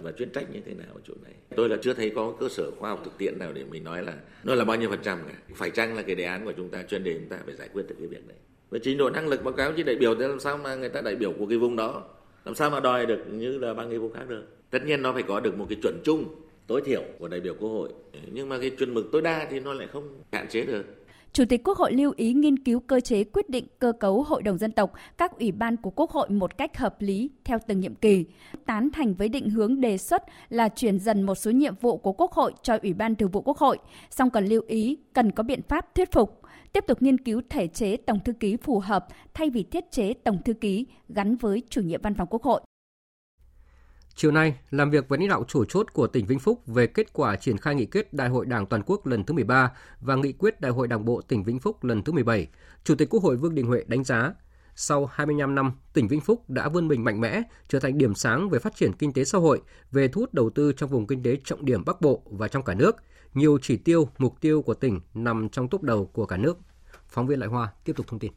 và chuyên trách như thế nào ở chỗ này. Tôi là chưa thấy có cơ sở khoa học thực tiễn nào để mình nói là nó là bao nhiêu phần trăm cả. Phải chăng là cái đề án của chúng ta, chuyên đề chúng ta phải giải quyết được cái việc này. Về trình độ năng lực báo cáo chứ đại biểu thì làm sao mà người ta đại biểu của cái vùng đó, làm sao mà đòi được như là bằng cái vùng khác được. Tất nhiên nó phải có được một cái chuẩn chung tối thiểu của đại biểu Quốc hội, nhưng mà cái chuẩn mực tối đa thì nó lại không hạn chế được. Chủ tịch Quốc hội lưu ý nghiên cứu cơ chế quyết định cơ cấu Hội đồng Dân tộc, các ủy ban của Quốc hội một cách hợp lý theo từng nhiệm kỳ. Tán thành với định hướng đề xuất là chuyển dần một số nhiệm vụ của Quốc hội cho Ủy ban Thường vụ Quốc hội, song cần lưu ý cần có biện pháp thuyết phục. Tiếp tục nghiên cứu thể chế tổng thư ký phù hợp thay vì thiết chế tổng thư ký gắn với chủ nhiệm Văn phòng Quốc hội. Chiều nay, làm việc với lãnh đạo chủ chốt của tỉnh Vĩnh Phúc về kết quả triển khai nghị quyết Đại hội Đảng toàn quốc lần thứ 13 và nghị quyết Đại hội Đảng bộ tỉnh Vĩnh Phúc lần thứ 17, Chủ tịch Quốc hội Vương Đình Huệ đánh giá, sau 25 năm, tỉnh Vĩnh Phúc đã vươn mình mạnh mẽ, trở thành điểm sáng về phát triển kinh tế xã hội, về thu hút đầu tư trong vùng kinh tế trọng điểm Bắc Bộ và trong cả nước. Nhiều chỉ tiêu, mục tiêu của tỉnh nằm trong tốp đầu của cả nước. Phóng viên Lại Hoa tiếp tục thông tin.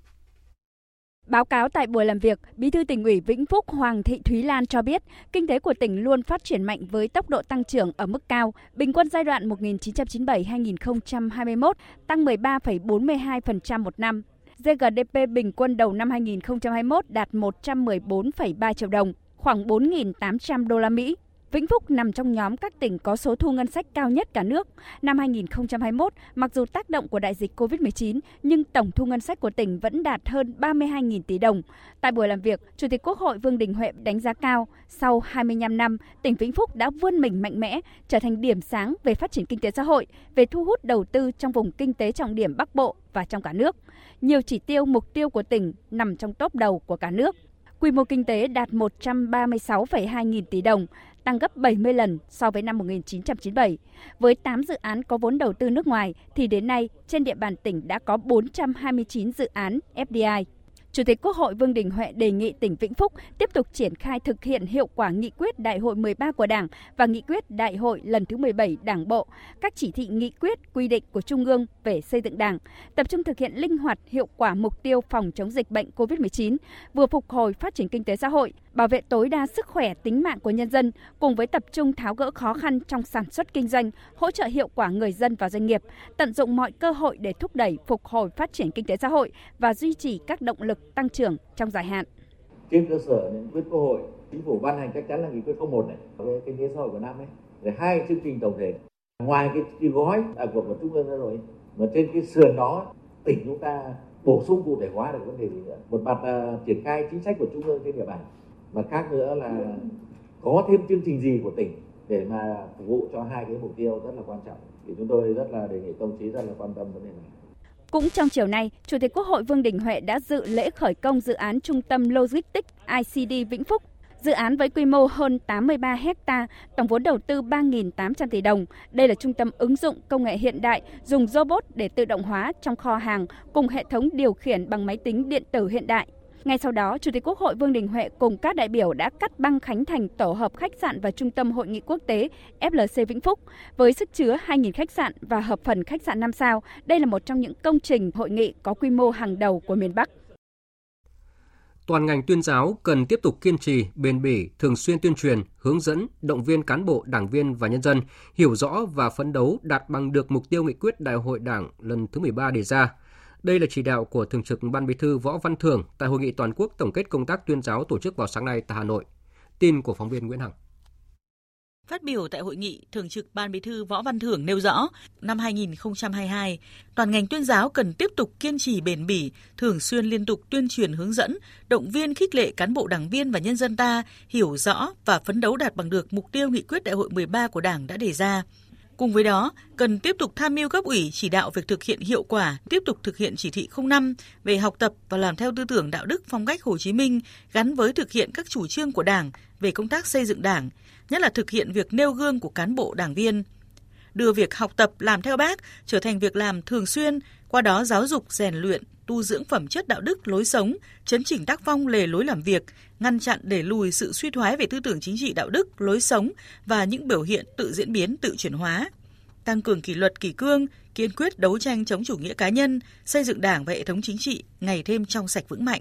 Báo cáo tại buổi làm việc, Bí thư tỉnh ủy Vĩnh Phúc Hoàng Thị Thúy Lan cho biết, kinh tế của tỉnh luôn phát triển mạnh với tốc độ tăng trưởng ở mức cao, bình quân giai đoạn 1997-2021 tăng 13,42% một năm. GDP bình quân đầu năm 2021 đạt 114,3 triệu đồng, khoảng 4.800 đô la Mỹ. Vĩnh Phúc nằm trong nhóm các tỉnh có số thu ngân sách cao nhất cả nước. Năm 2021, mặc dù tác động của đại dịch COVID-19, nhưng tổng thu ngân sách của tỉnh vẫn đạt hơn 32.000 tỷ đồng. Tại buổi làm việc, Chủ tịch Quốc hội Vương Đình Huệ đánh giá cao, sau 25 năm, tỉnh Vĩnh Phúc đã vươn mình mạnh mẽ, trở thành điểm sáng về phát triển kinh tế xã hội, về thu hút đầu tư trong vùng kinh tế trọng điểm Bắc Bộ và trong cả nước. Nhiều chỉ tiêu, mục tiêu của tỉnh nằm trong top đầu của cả nước. Quy mô kinh tế đạt 136,2 nghìn tỷ đồng, tăng gấp 70 lần so với năm 1997. Với 8 dự án có vốn đầu tư nước ngoài, thì đến nay trên địa bàn tỉnh đã có 429 dự án FDI. Chủ tịch Quốc hội Vương Đình Huệ đề nghị tỉnh Vĩnh Phúc tiếp tục triển khai thực hiện hiệu quả nghị quyết Đại hội 13 của Đảng và nghị quyết Đại hội lần thứ 17 Đảng bộ, các chỉ thị nghị quyết quy định của Trung ương về xây dựng Đảng, tập trung thực hiện linh hoạt hiệu quả mục tiêu phòng chống dịch bệnh COVID-19, vừa phục hồi phát triển kinh tế xã hội, bảo vệ tối đa sức khỏe tính mạng của nhân dân, cùng với tập trung tháo gỡ khó khăn trong sản xuất kinh doanh, hỗ trợ hiệu quả người dân và doanh nghiệp, tận dụng mọi cơ hội để thúc đẩy phục hồi phát triển kinh tế xã hội và duy trì các động lực tăng trưởng trong dài hạn. Trên cơ sở nghị quyết Quốc hội, Chính phủ ban hành chắc chắn là nghị quyết 01 này, về kinh tế xã hội của năm ấy, rồi 2 chương trình tổng thể. Ngoài cái gói của Trung ương ra rồi, mà trên cái sườn đó tỉnh chúng ta bổ sung cụ thể hóa được vấn đề gì nữa. Một mặt là triển khai chính sách của Trung ương trên địa bàn. Và khác nữa là có thêm chương trình gì của tỉnh để mà phục vụ cho hai cái mục tiêu rất là quan trọng. Thì chúng tôi rất là đề nghị công chí rất là quan tâm vấn đề này. Cũng trong chiều nay, Chủ tịch Quốc hội Vương Đình Huệ đã dự lễ khởi công dự án Trung tâm Logistics ICD Vĩnh Phúc. Dự án với quy mô hơn 83 hectare, tổng vốn đầu tư 3.800 tỷ đồng. Đây là trung tâm ứng dụng công nghệ hiện đại, dùng robot để tự động hóa trong kho hàng cùng hệ thống điều khiển bằng máy tính điện tử hiện đại. Ngay sau đó, Chủ tịch Quốc hội Vương Đình Huệ cùng các đại biểu đã cắt băng khánh thành tổ hợp khách sạn và trung tâm hội nghị quốc tế FLC Vĩnh Phúc. Với sức chứa 2.000 khách sạn và hợp phần khách sạn 5 sao, đây là một trong những công trình hội nghị có quy mô hàng đầu của miền Bắc. Toàn ngành tuyên giáo cần tiếp tục kiên trì, bền bỉ, thường xuyên tuyên truyền, hướng dẫn, động viên cán bộ, đảng viên và nhân dân hiểu rõ và phấn đấu đạt bằng được mục tiêu nghị quyết Đại hội Đảng lần thứ 13 đề ra. Đây là chỉ đạo của Thường trực Ban Bí thư Võ Văn Thưởng tại Hội nghị Toàn quốc tổng kết công tác tuyên giáo tổ chức vào sáng nay tại Hà Nội. Tin của phóng viên Nguyễn Hằng. Phát biểu tại hội nghị, Thường trực Ban Bí thư Võ Văn Thưởng nêu rõ, năm 2022, toàn ngành tuyên giáo cần tiếp tục kiên trì bền bỉ, thường xuyên liên tục tuyên truyền hướng dẫn, động viên khích lệ cán bộ đảng viên và nhân dân ta hiểu rõ và phấn đấu đạt bằng được mục tiêu nghị quyết Đại hội 13 của Đảng đã đề ra. Cùng với đó, cần tiếp tục tham mưu cấp ủy chỉ đạo việc thực hiện hiệu quả, tiếp tục thực hiện chỉ thị 05 về học tập và làm theo tư tưởng đạo đức phong cách Hồ Chí Minh gắn với thực hiện các chủ trương của Đảng về công tác xây dựng Đảng, nhất là thực hiện việc nêu gương của cán bộ đảng viên. Đưa việc học tập làm theo Bác trở thành việc làm thường xuyên, qua đó giáo dục rèn luyện, tu dưỡng phẩm chất đạo đức lối sống, chấn chỉnh tác phong lề lối làm việc, ngăn chặn đẩy lùi sự suy thoái về tư tưởng chính trị đạo đức, lối sống và những biểu hiện tự diễn biến, tự chuyển hóa. Tăng cường kỷ luật kỷ cương, kiên quyết đấu tranh chống chủ nghĩa cá nhân, xây dựng Đảng và hệ thống chính trị ngày thêm trong sạch vững mạnh.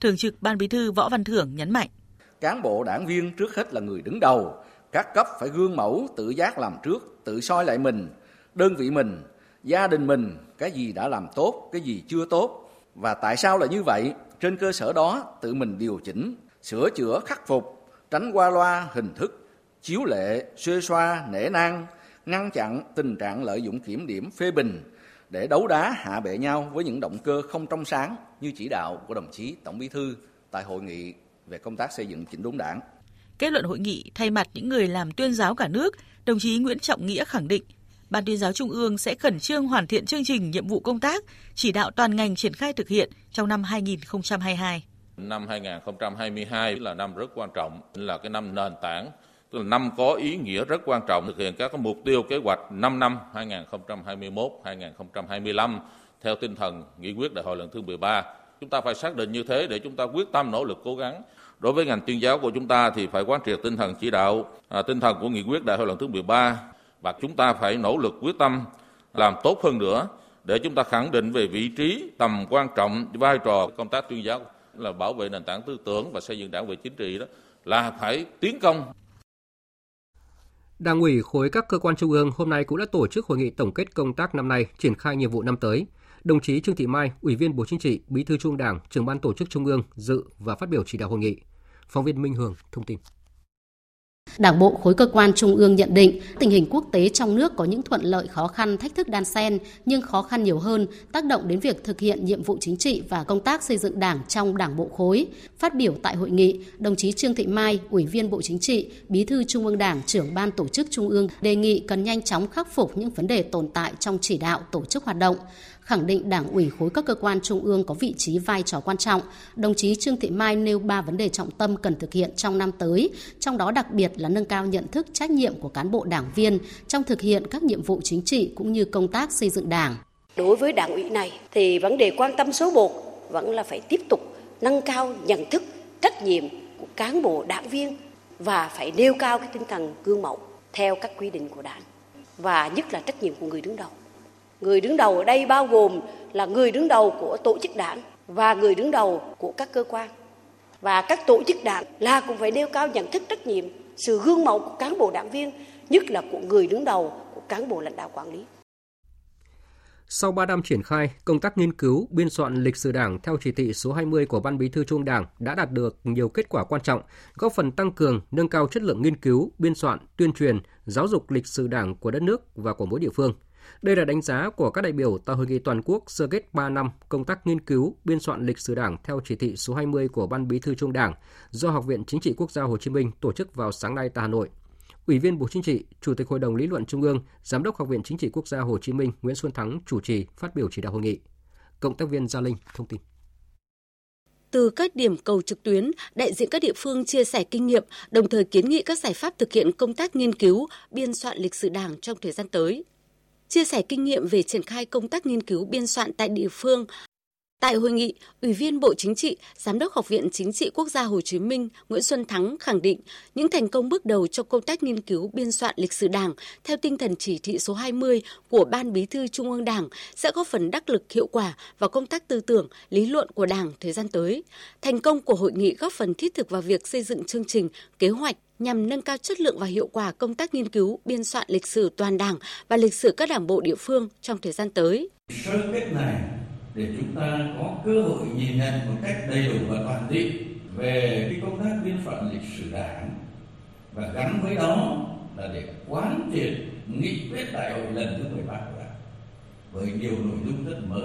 Thường trực Ban Bí thư Võ Văn Thưởng nhấn mạnh, cán bộ đảng viên trước hết là người đứng đầu, các cấp phải gương mẫu, tự giác làm trước, tự soi lại mình, đơn vị mình, gia đình mình, cái gì đã làm tốt, cái gì chưa tốt. Và tại sao là như vậy? Trên cơ sở đó, tự mình điều chỉnh, sửa chữa, khắc phục, tránh qua loa, hình thức, chiếu lệ, xuê xoa, nể nang, ngăn chặn tình trạng lợi dụng kiểm điểm phê bình để đấu đá hạ bệ nhau với những động cơ không trong sáng như chỉ đạo của đồng chí Tổng Bí thư tại hội nghị về công tác xây dựng chỉnh đốn Đảng. Kết luận hội nghị, thay mặt những người làm tuyên giáo cả nước, đồng chí Nguyễn Trọng Nghĩa khẳng định, Ban Tuyên giáo Trung ương sẽ khẩn trương hoàn thiện chương trình nhiệm vụ công tác, chỉ đạo toàn ngành triển khai thực hiện trong năm 2022. Năm 2022 là năm rất quan trọng, là cái năm nền tảng, tức là năm có ý nghĩa rất quan trọng thực hiện các mục tiêu kế hoạch 5 năm 2021-2025 theo tinh thần nghị quyết Đại hội lần thứ 13. Chúng ta phải xác định như thế để chúng ta quyết tâm nỗ lực cố gắng. Đối với ngành tuyên giáo của chúng ta thì phải quán triệt tinh thần chỉ đạo, tinh thần của nghị quyết Đại hội lần thứ 13 và chúng ta phải nỗ lực quyết tâm làm tốt hơn nữa để chúng ta khẳng định về vị trí, tầm quan trọng, vai trò công tác tuyên giáo là bảo vệ nền tảng tư tưởng và xây dựng Đảng về chính trị, đó là phải tiến công. Đảng ủy khối các cơ quan trung ương hôm nay cũng đã tổ chức hội nghị tổng kết công tác năm nay, triển khai nhiệm vụ năm tới. Đồng chí Trương Thị Mai, Ủy viên Bộ Chính trị, Bí thư Trung ương Đảng, Trưởng ban Tổ chức Trung ương dự và phát biểu chỉ đạo hội nghị. Phóng viên Minh Hường thông tin. Đảng bộ khối cơ quan trung ương nhận định tình hình quốc tế trong nước có những thuận lợi khó khăn thách thức đan xen, nhưng khó khăn nhiều hơn tác động đến việc thực hiện nhiệm vụ chính trị và công tác xây dựng Đảng trong Đảng bộ khối. Phát biểu tại hội nghị, đồng chí Trương Thị Mai, Ủy viên Bộ Chính trị, Bí thư Trung ương Đảng, Trưởng ban Tổ chức Trung ương đề nghị cần nhanh chóng khắc phục những vấn đề tồn tại trong chỉ đạo tổ chức hoạt động. Khẳng định Đảng ủy khối các cơ quan trung ương có vị trí vai trò quan trọng, đồng chí Trương Thị Mai nêu 3 vấn đề trọng tâm cần thực hiện trong năm tới, trong đó đặc biệt là nâng cao nhận thức trách nhiệm của cán bộ đảng viên trong thực hiện các nhiệm vụ chính trị cũng như công tác xây dựng Đảng. Đối với Đảng ủy này thì vấn đề quan tâm số 1 vẫn là phải tiếp tục nâng cao nhận thức trách nhiệm của cán bộ đảng viên và phải nêu cao cái tinh thần gương mẫu theo các quy định của Đảng và nhất là trách nhiệm của người đứng đầu. Người đứng đầu ở đây bao gồm là người đứng đầu của tổ chức Đảng và người đứng đầu của các cơ quan. Và các tổ chức Đảng là cũng phải nêu cao nhận thức trách nhiệm, sự gương mẫu của cán bộ đảng viên, nhất là của người đứng đầu, của cán bộ lãnh đạo quản lý. Sau 3 năm triển khai, công tác nghiên cứu, biên soạn lịch sử Đảng theo chỉ thị số 20 của Ban Bí thư Trung ương Đảng đã đạt được nhiều kết quả quan trọng, góp phần tăng cường, nâng cao chất lượng nghiên cứu, biên soạn, tuyên truyền, giáo dục lịch sử Đảng của đất nước và của mỗi địa phương. Đây là đánh giá của các đại biểu tại Hội nghị Toàn quốc sơ kết 3 năm công tác nghiên cứu, biên soạn lịch sử Đảng theo chỉ thị số 20 của Ban Bí thư Trung ương Đảng do Học viện Chính trị Quốc gia Hồ Chí Minh tổ chức vào sáng nay tại Hà Nội. Ủy viên Bộ Chính trị, Chủ tịch Hội đồng Lý luận Trung ương, Giám đốc Học viện Chính trị Quốc gia Hồ Chí Minh Nguyễn Xuân Thắng chủ trì phát biểu chỉ đạo hội nghị. Cộng tác viên Gia Linh thông tin. Từ các điểm cầu trực tuyến, đại diện các địa phương chia sẻ kinh nghiệm, đồng thời kiến nghị các giải pháp thực hiện công tác nghiên cứu, biên soạn lịch sử Đảng trong thời gian tới. Chia sẻ kinh nghiệm về triển khai công tác nghiên cứu biên soạn tại địa phương. Tại hội nghị, Ủy viên Bộ Chính trị, Giám đốc Học viện Chính trị Quốc gia Hồ Chí Minh Nguyễn Xuân Thắng khẳng định những thành công bước đầu trong công tác nghiên cứu biên soạn lịch sử Đảng theo tinh thần chỉ thị số 20 của Ban Bí thư Trung ương Đảng sẽ góp phần đắc lực hiệu quả vào công tác tư tưởng, lý luận của Đảng thời gian tới. Thành công của hội nghị góp phần thiết thực vào việc xây dựng chương trình, kế hoạch nhằm nâng cao chất lượng và hiệu quả công tác nghiên cứu biên soạn lịch sử toàn Đảng và lịch sử các đảng bộ địa phương trong thời gian tới. Để chúng ta có cơ hội nhìn nhận một cách đầy đủ và toàn diện về cái công tác biên soạn lịch sử Đảng và gắn với đó là để quán triệt nghị quyết đại hội lần thứ 13 của Đảng với nhiều nội dung rất mới,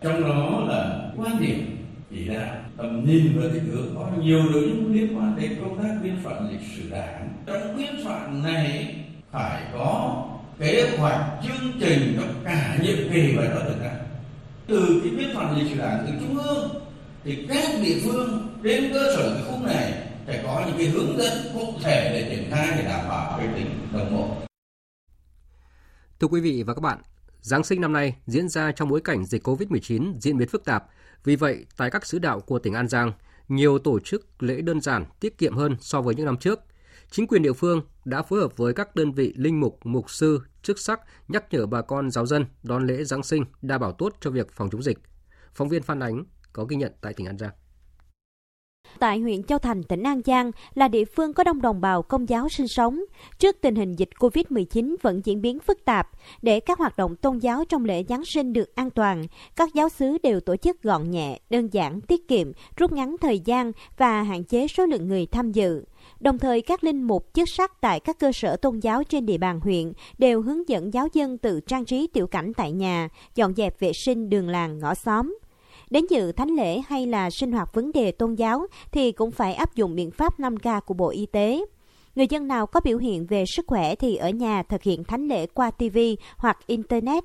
trong đó là quan điểm chỉ đạo, tầm nhìn và định hướng có nhiều nội dung liên quan đến công tác biên soạn lịch sử Đảng. Trong biên soạn này phải có kế hoạch chương trình cho cả nhiệm kỳ và cho từng năm. Từ cái biên soạn lịch sử Đảng từ trung ương thì các địa phương đến cơ sở cái khung này phải có những cái hướng dẫn cụ thể để triển khai để đảm bảo cái tính đồng bộ. Thưa quý vị và các bạn, Giáng sinh năm nay diễn ra trong bối cảnh dịch Covid-19 diễn biến phức tạp. Vì vậy, tại các xứ đạo của tỉnh An Giang, nhiều tổ chức lễ đơn giản tiết kiệm hơn so với những năm trước. Chính quyền địa phương đã phối hợp với các đơn vị linh mục, mục sư, chức sắc nhắc nhở bà con giáo dân đón lễ Giáng sinh đảm bảo tốt cho việc phòng chống dịch. Phóng viên Phan Ánh có ghi nhận tại tỉnh An Giang. Tại huyện Châu Thành, tỉnh An Giang là địa phương có đông đồng bào Công giáo sinh sống. Trước tình hình dịch COVID-19 vẫn diễn biến phức tạp, để các hoạt động tôn giáo trong lễ Giáng sinh được an toàn, các giáo xứ đều tổ chức gọn nhẹ, đơn giản, tiết kiệm, rút ngắn thời gian và hạn chế số lượng người tham dự. Đồng thời, các linh mục, chức sắc tại các cơ sở tôn giáo trên địa bàn huyện đều hướng dẫn giáo dân tự trang trí tiểu cảnh tại nhà, dọn dẹp vệ sinh đường làng, ngõ xóm. Đến dự thánh lễ hay là sinh hoạt vấn đề tôn giáo thì cũng phải áp dụng biện pháp 5K của Bộ Y tế. Người dân nào có biểu hiện về sức khỏe thì ở nhà thực hiện thánh lễ qua TV hoặc Internet.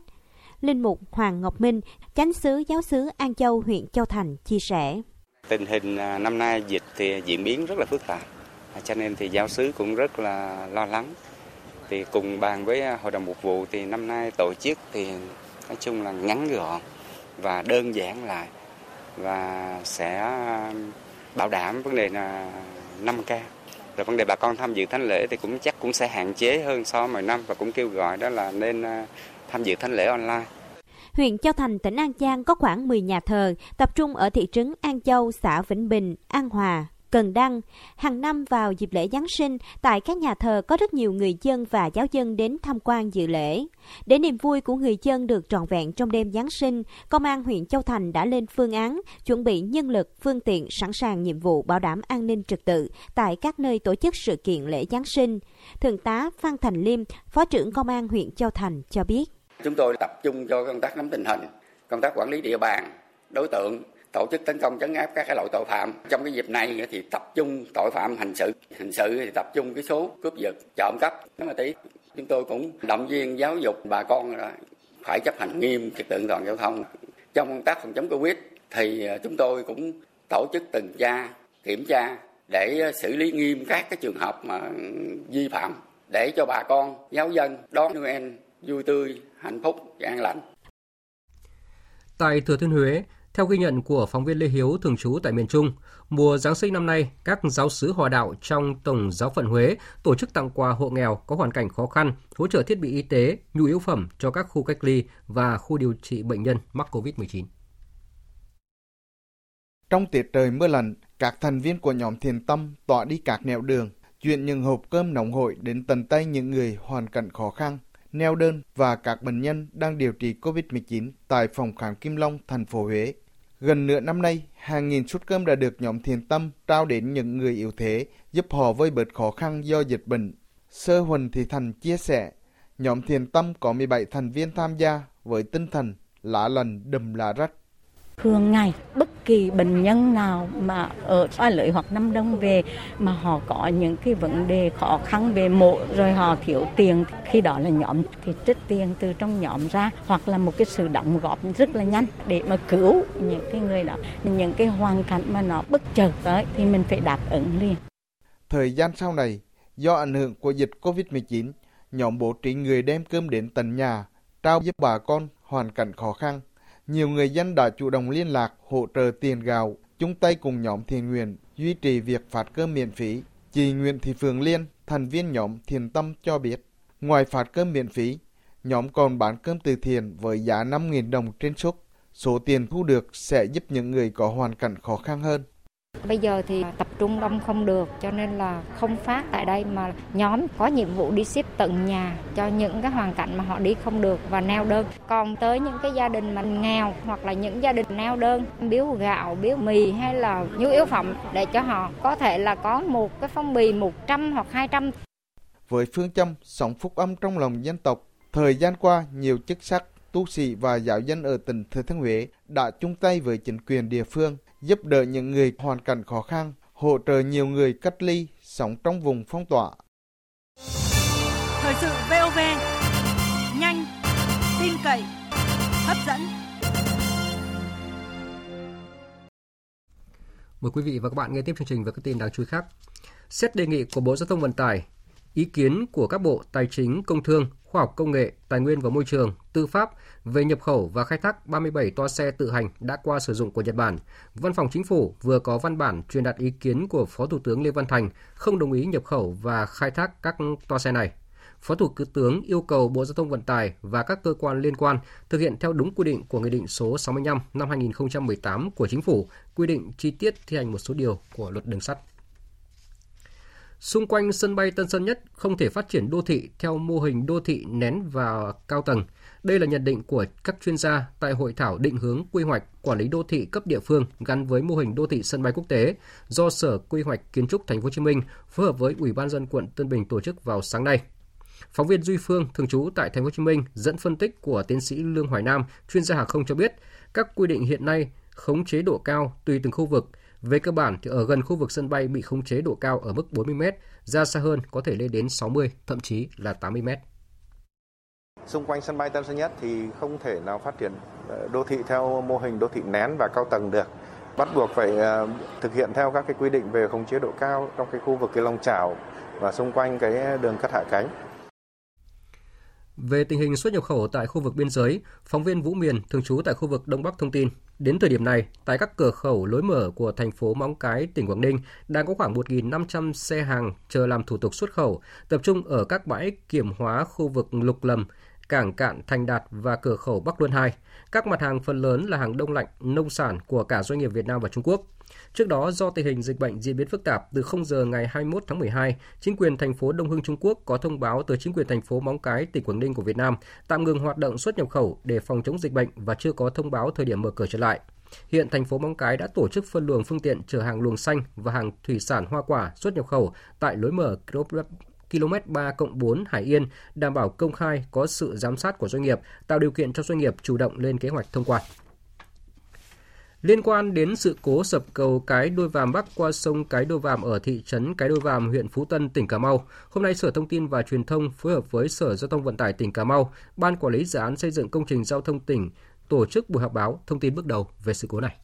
Linh mục Hoàng Ngọc Minh, chánh xứ giáo xứ An Châu, huyện Châu Thành chia sẻ. Tình hình năm nay dịch thì diễn biến rất là phức tạp, cho nên thì giáo xứ cũng rất là lo lắng. Thì cùng bàn với Hội đồng Mục vụ thì năm nay tổ chức thì nói chung là ngắn gọn và đơn giản lại, và sẽ bảo đảm vấn đề là 5K. Rồi vấn đề bà con tham dự thánh lễ thì cũng chắc cũng sẽ hạn chế hơn so với mọi năm, và cũng kêu gọi đó là nên tham dự thánh lễ online. Huyện Châu Thành, tỉnh An Giang có khoảng 10 nhà thờ tập trung ở thị trấn An Châu, xã Vĩnh Bình, An Hòa, Cần Đăng. Hàng năm vào dịp lễ Giáng sinh, tại các nhà thờ có rất nhiều người dân và giáo dân đến tham quan dự lễ. Để niềm vui của người dân được trọn vẹn trong đêm Giáng sinh, Công an huyện Châu Thành đã lên phương án, chuẩn bị nhân lực, phương tiện sẵn sàng nhiệm vụ bảo đảm an ninh trật tự tại các nơi tổ chức sự kiện lễ Giáng sinh. Thượng tá Phan Thành Liêm, Phó trưởng Công an huyện Châu Thành cho biết. Chúng tôi tập trung cho công tác nắm tình hình, công tác quản lý địa bàn, đối tượng, tổ chức tấn công trấn áp các loại tội phạm. Trong cái dịp này thì tập trung tội phạm hình sự thì tập trung cái số cướp giật, trộm cắp, ma túy. Chúng tôi cũng động viên giáo dục bà con phải chấp hành nghiêm trật tự an toàn giao thông. Trong công tác phòng chống Covid thì chúng tôi cũng tổ chức tuần tra, kiểm tra để xử lý nghiêm các cái trường hợp mà vi phạm, để cho bà con giáo dân đón Noel vui tươi, hạnh phúc và an lành. Tại Thừa Thiên Huế, theo ghi nhận của phóng viên Lê Hiếu thường trú tại miền Trung, mùa Giáng sinh năm nay, các giáo xứ Hòa Đạo trong Tổng giáo phận Huế tổ chức tặng quà hộ nghèo có hoàn cảnh khó khăn, hỗ trợ thiết bị y tế, nhu yếu phẩm cho các khu cách ly và khu điều trị bệnh nhân mắc COVID-19. Trong tiết trời mưa lạnh, các thành viên của nhóm thiền tâm tỏa đi các nẻo đường, chuyển những hộp cơm nóng hổi đến tận tay những người hoàn cảnh khó khăn, neo đơn và các bệnh nhân đang điều trị COVID-19 tại phòng khám Kim Long, thành phố Huế. Gần nửa năm nay, hàng nghìn suất cơm đã được nhóm thiền tâm trao đến những người yếu thế, giúp họ vơi bớt khó khăn do dịch bệnh. Sơ Huỳnh Thị Thành chia sẻ, nhóm thiền tâm có 17 thành viên tham gia với tinh thần lá lành đùm lá rách. Thường ngày, bất kỳ bệnh nhân nào mà ở Xoài Lợi hoặc Nam Đông về mà họ có những cái vấn đề khó khăn về mổ rồi họ thiếu tiền, khi đó là nhóm thì trích tiền từ trong nhóm ra hoặc là một cái sự đóng góp rất là nhanh để mà cứu những cái người đó. Những cái hoàn cảnh mà nó bất chợt tới thì mình phải đáp ứng liền. Thời gian sau này, do ảnh hưởng của dịch COVID-19, nhóm bố trí người đem cơm đến tận nhà, trao giúp bà con hoàn cảnh khó khăn. Nhiều người dân đã chủ động liên lạc, hỗ trợ tiền gạo, chung tay cùng nhóm thiện nguyện duy trì việc phát cơm miễn phí. Chị Nguyễn Thị Phương Liên, thành viên nhóm Thiền Tâm cho biết, ngoài phát cơm miễn phí, nhóm còn bán cơm từ thiện với giá 5.000 đồng trên suất. Số tiền thu được sẽ giúp những người có hoàn cảnh khó khăn hơn. Bây giờ thì tập trung đông không được cho nên là không phát tại đây mà nhóm có nhiệm vụ đi ship tận nhà cho những cái hoàn cảnh mà họ đi không được và neo đơn. Còn tới những cái gia đình mà nghèo hoặc là những gia đình neo đơn, biếu gạo, biếu mì hay là nhu yếu phẩm để cho họ có thể là có một cái phong bì 100 hoặc 200. Với phương châm sống phúc âm trong lòng dân tộc, thời gian qua nhiều chức sắc, tu sĩ và giáo dân ở tỉnh Thừa Thiên Huế đã chung tay với chính quyền địa phương giúp đỡ những người hoàn cảnh khó khăn, hỗ trợ nhiều người cách ly, sống trong vùng phong tỏa. Thời sự VOV, nhanh, tin cậy, hấp dẫn. Mời quý vị và các bạn nghe tiếp chương trình với các tin đáng chú ý khác. Xét đề nghị của Bộ Giao thông Vận tải, ý kiến của các Bộ Tài chính, Công thương, Khoa học Công nghệ, Tài nguyên và Môi trường, Tư pháp về nhập khẩu và khai thác 37 toa xe tự hành đã qua sử dụng của Nhật Bản, Văn phòng Chính phủ vừa có văn bản truyền đạt ý kiến của Phó Thủ tướng Lê Văn Thành không đồng ý nhập khẩu và khai thác các toa xe này. Phó Thủ tướng yêu cầu Bộ Giao thông Vận tải và các cơ quan liên quan thực hiện theo đúng quy định của Nghị định số 65 năm 2018 của Chính phủ, quy định chi tiết thi hành một số điều của Luật Đường sắt. Xung quanh sân bay Tân Sơn Nhất không thể phát triển đô thị theo mô hình đô thị nén và cao tầng. Đây là nhận định của các chuyên gia tại hội thảo định hướng quy hoạch quản lý đô thị cấp địa phương gắn với mô hình đô thị sân bay quốc tế do Sở Quy hoạch Kiến trúc TP.HCM phối hợp với Ủy ban nhân dân quận Tân Bình tổ chức vào sáng nay. Phóng viên Duy Phương thường trú tại TP.HCM dẫn phân tích của tiến sĩ Lương Hoài Nam, chuyên gia hàng không cho biết các quy định hiện nay khống chế độ cao tùy từng khu vực. Về cơ bản thì ở gần khu vực sân bay bị khống chế độ cao ở mức 40m, ra xa hơn có thể lên đến 60, thậm chí là 80m. Xung quanh sân bay Tân Sơn Nhất thì không thể nào phát triển đô thị theo mô hình đô thị nén và cao tầng được. Bắt buộc phải thực hiện theo các cái quy định về khống chế độ cao trong cái khu vực cái lòng chảo và xung quanh cái đường cất hạ cánh. Về tình hình xuất nhập khẩu tại khu vực biên giới, phóng viên Vũ Miền thường trú tại khu vực Đông Bắc thông tin, đến thời điểm này, tại các cửa khẩu lối mở của thành phố Móng Cái, tỉnh Quảng Ninh đang có khoảng 1.500 xe hàng chờ làm thủ tục xuất khẩu, tập trung ở các bãi kiểm hóa khu vực Lục Lầm, Cảng Cạn, Thành Đạt và cửa khẩu Bắc Luân 2. Các mặt hàng phần lớn là hàng đông lạnh, nông sản của cả doanh nghiệp Việt Nam và Trung Quốc. Trước đó, do tình hình dịch bệnh diễn biến phức tạp, từ 0 giờ ngày 21 tháng 12, chính quyền thành phố Đông Hưng Trung Quốc có thông báo tới chính quyền thành phố Móng Cái, tỉnh Quảng Ninh của Việt Nam tạm ngừng hoạt động xuất nhập khẩu để phòng chống dịch bệnh và chưa có thông báo thời điểm mở cửa trở lại. Hiện thành phố Móng Cái đã tổ chức phân luồng phương tiện chở hàng luồng xanh và hàng thủy sản hoa quả xuất nhập khẩu tại lối mở km 3+4 Hải Yên, đảm bảo công khai, có sự giám sát của doanh nghiệp, tạo điều kiện cho doanh nghiệp chủ động lên kế hoạch thông quan. Liên quan đến sự cố sập cầu Cái Đôi Vàm Bắc qua sông Cái Đôi Vàm ở thị trấn Cái Đôi Vàm, huyện Phú Tân, tỉnh Cà Mau, hôm nay Sở Thông tin và Truyền thông phối hợp với Sở Giao thông Vận tải tỉnh Cà Mau, Ban Quản lý Dự án Xây dựng Công trình Giao thông tỉnh tổ chức buổi họp báo thông tin bước đầu về sự cố này.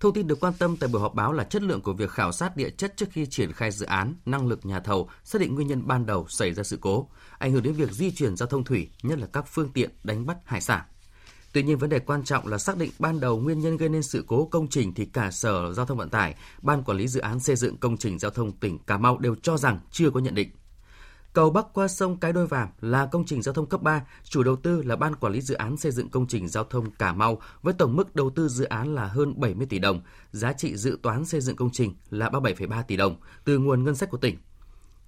Thông tin được quan tâm tại buổi họp báo là chất lượng của việc khảo sát địa chất trước khi triển khai dự án, năng lực nhà thầu, xác định nguyên nhân ban đầu xảy ra sự cố, ảnh hưởng đến việc di chuyển giao thông thủy, nhất là các phương tiện đánh bắt hải sản. Tuy nhiên, vấn đề quan trọng là xác định ban đầu nguyên nhân gây nên sự cố công trình thì cả Sở Giao thông Vận tải, Ban Quản lý Dự án Xây dựng Công trình Giao thông tỉnh Cà Mau đều cho rằng chưa có nhận định. Cầu Bắc qua sông Cái Đôi Vàm là công trình giao thông cấp 3, chủ đầu tư là Ban Quản lý Dự án Xây dựng Công trình Giao thông Cà Mau với tổng mức đầu tư dự án là hơn 70 tỷ đồng, giá trị dự toán xây dựng công trình là 37,3 tỷ đồng từ nguồn ngân sách của tỉnh.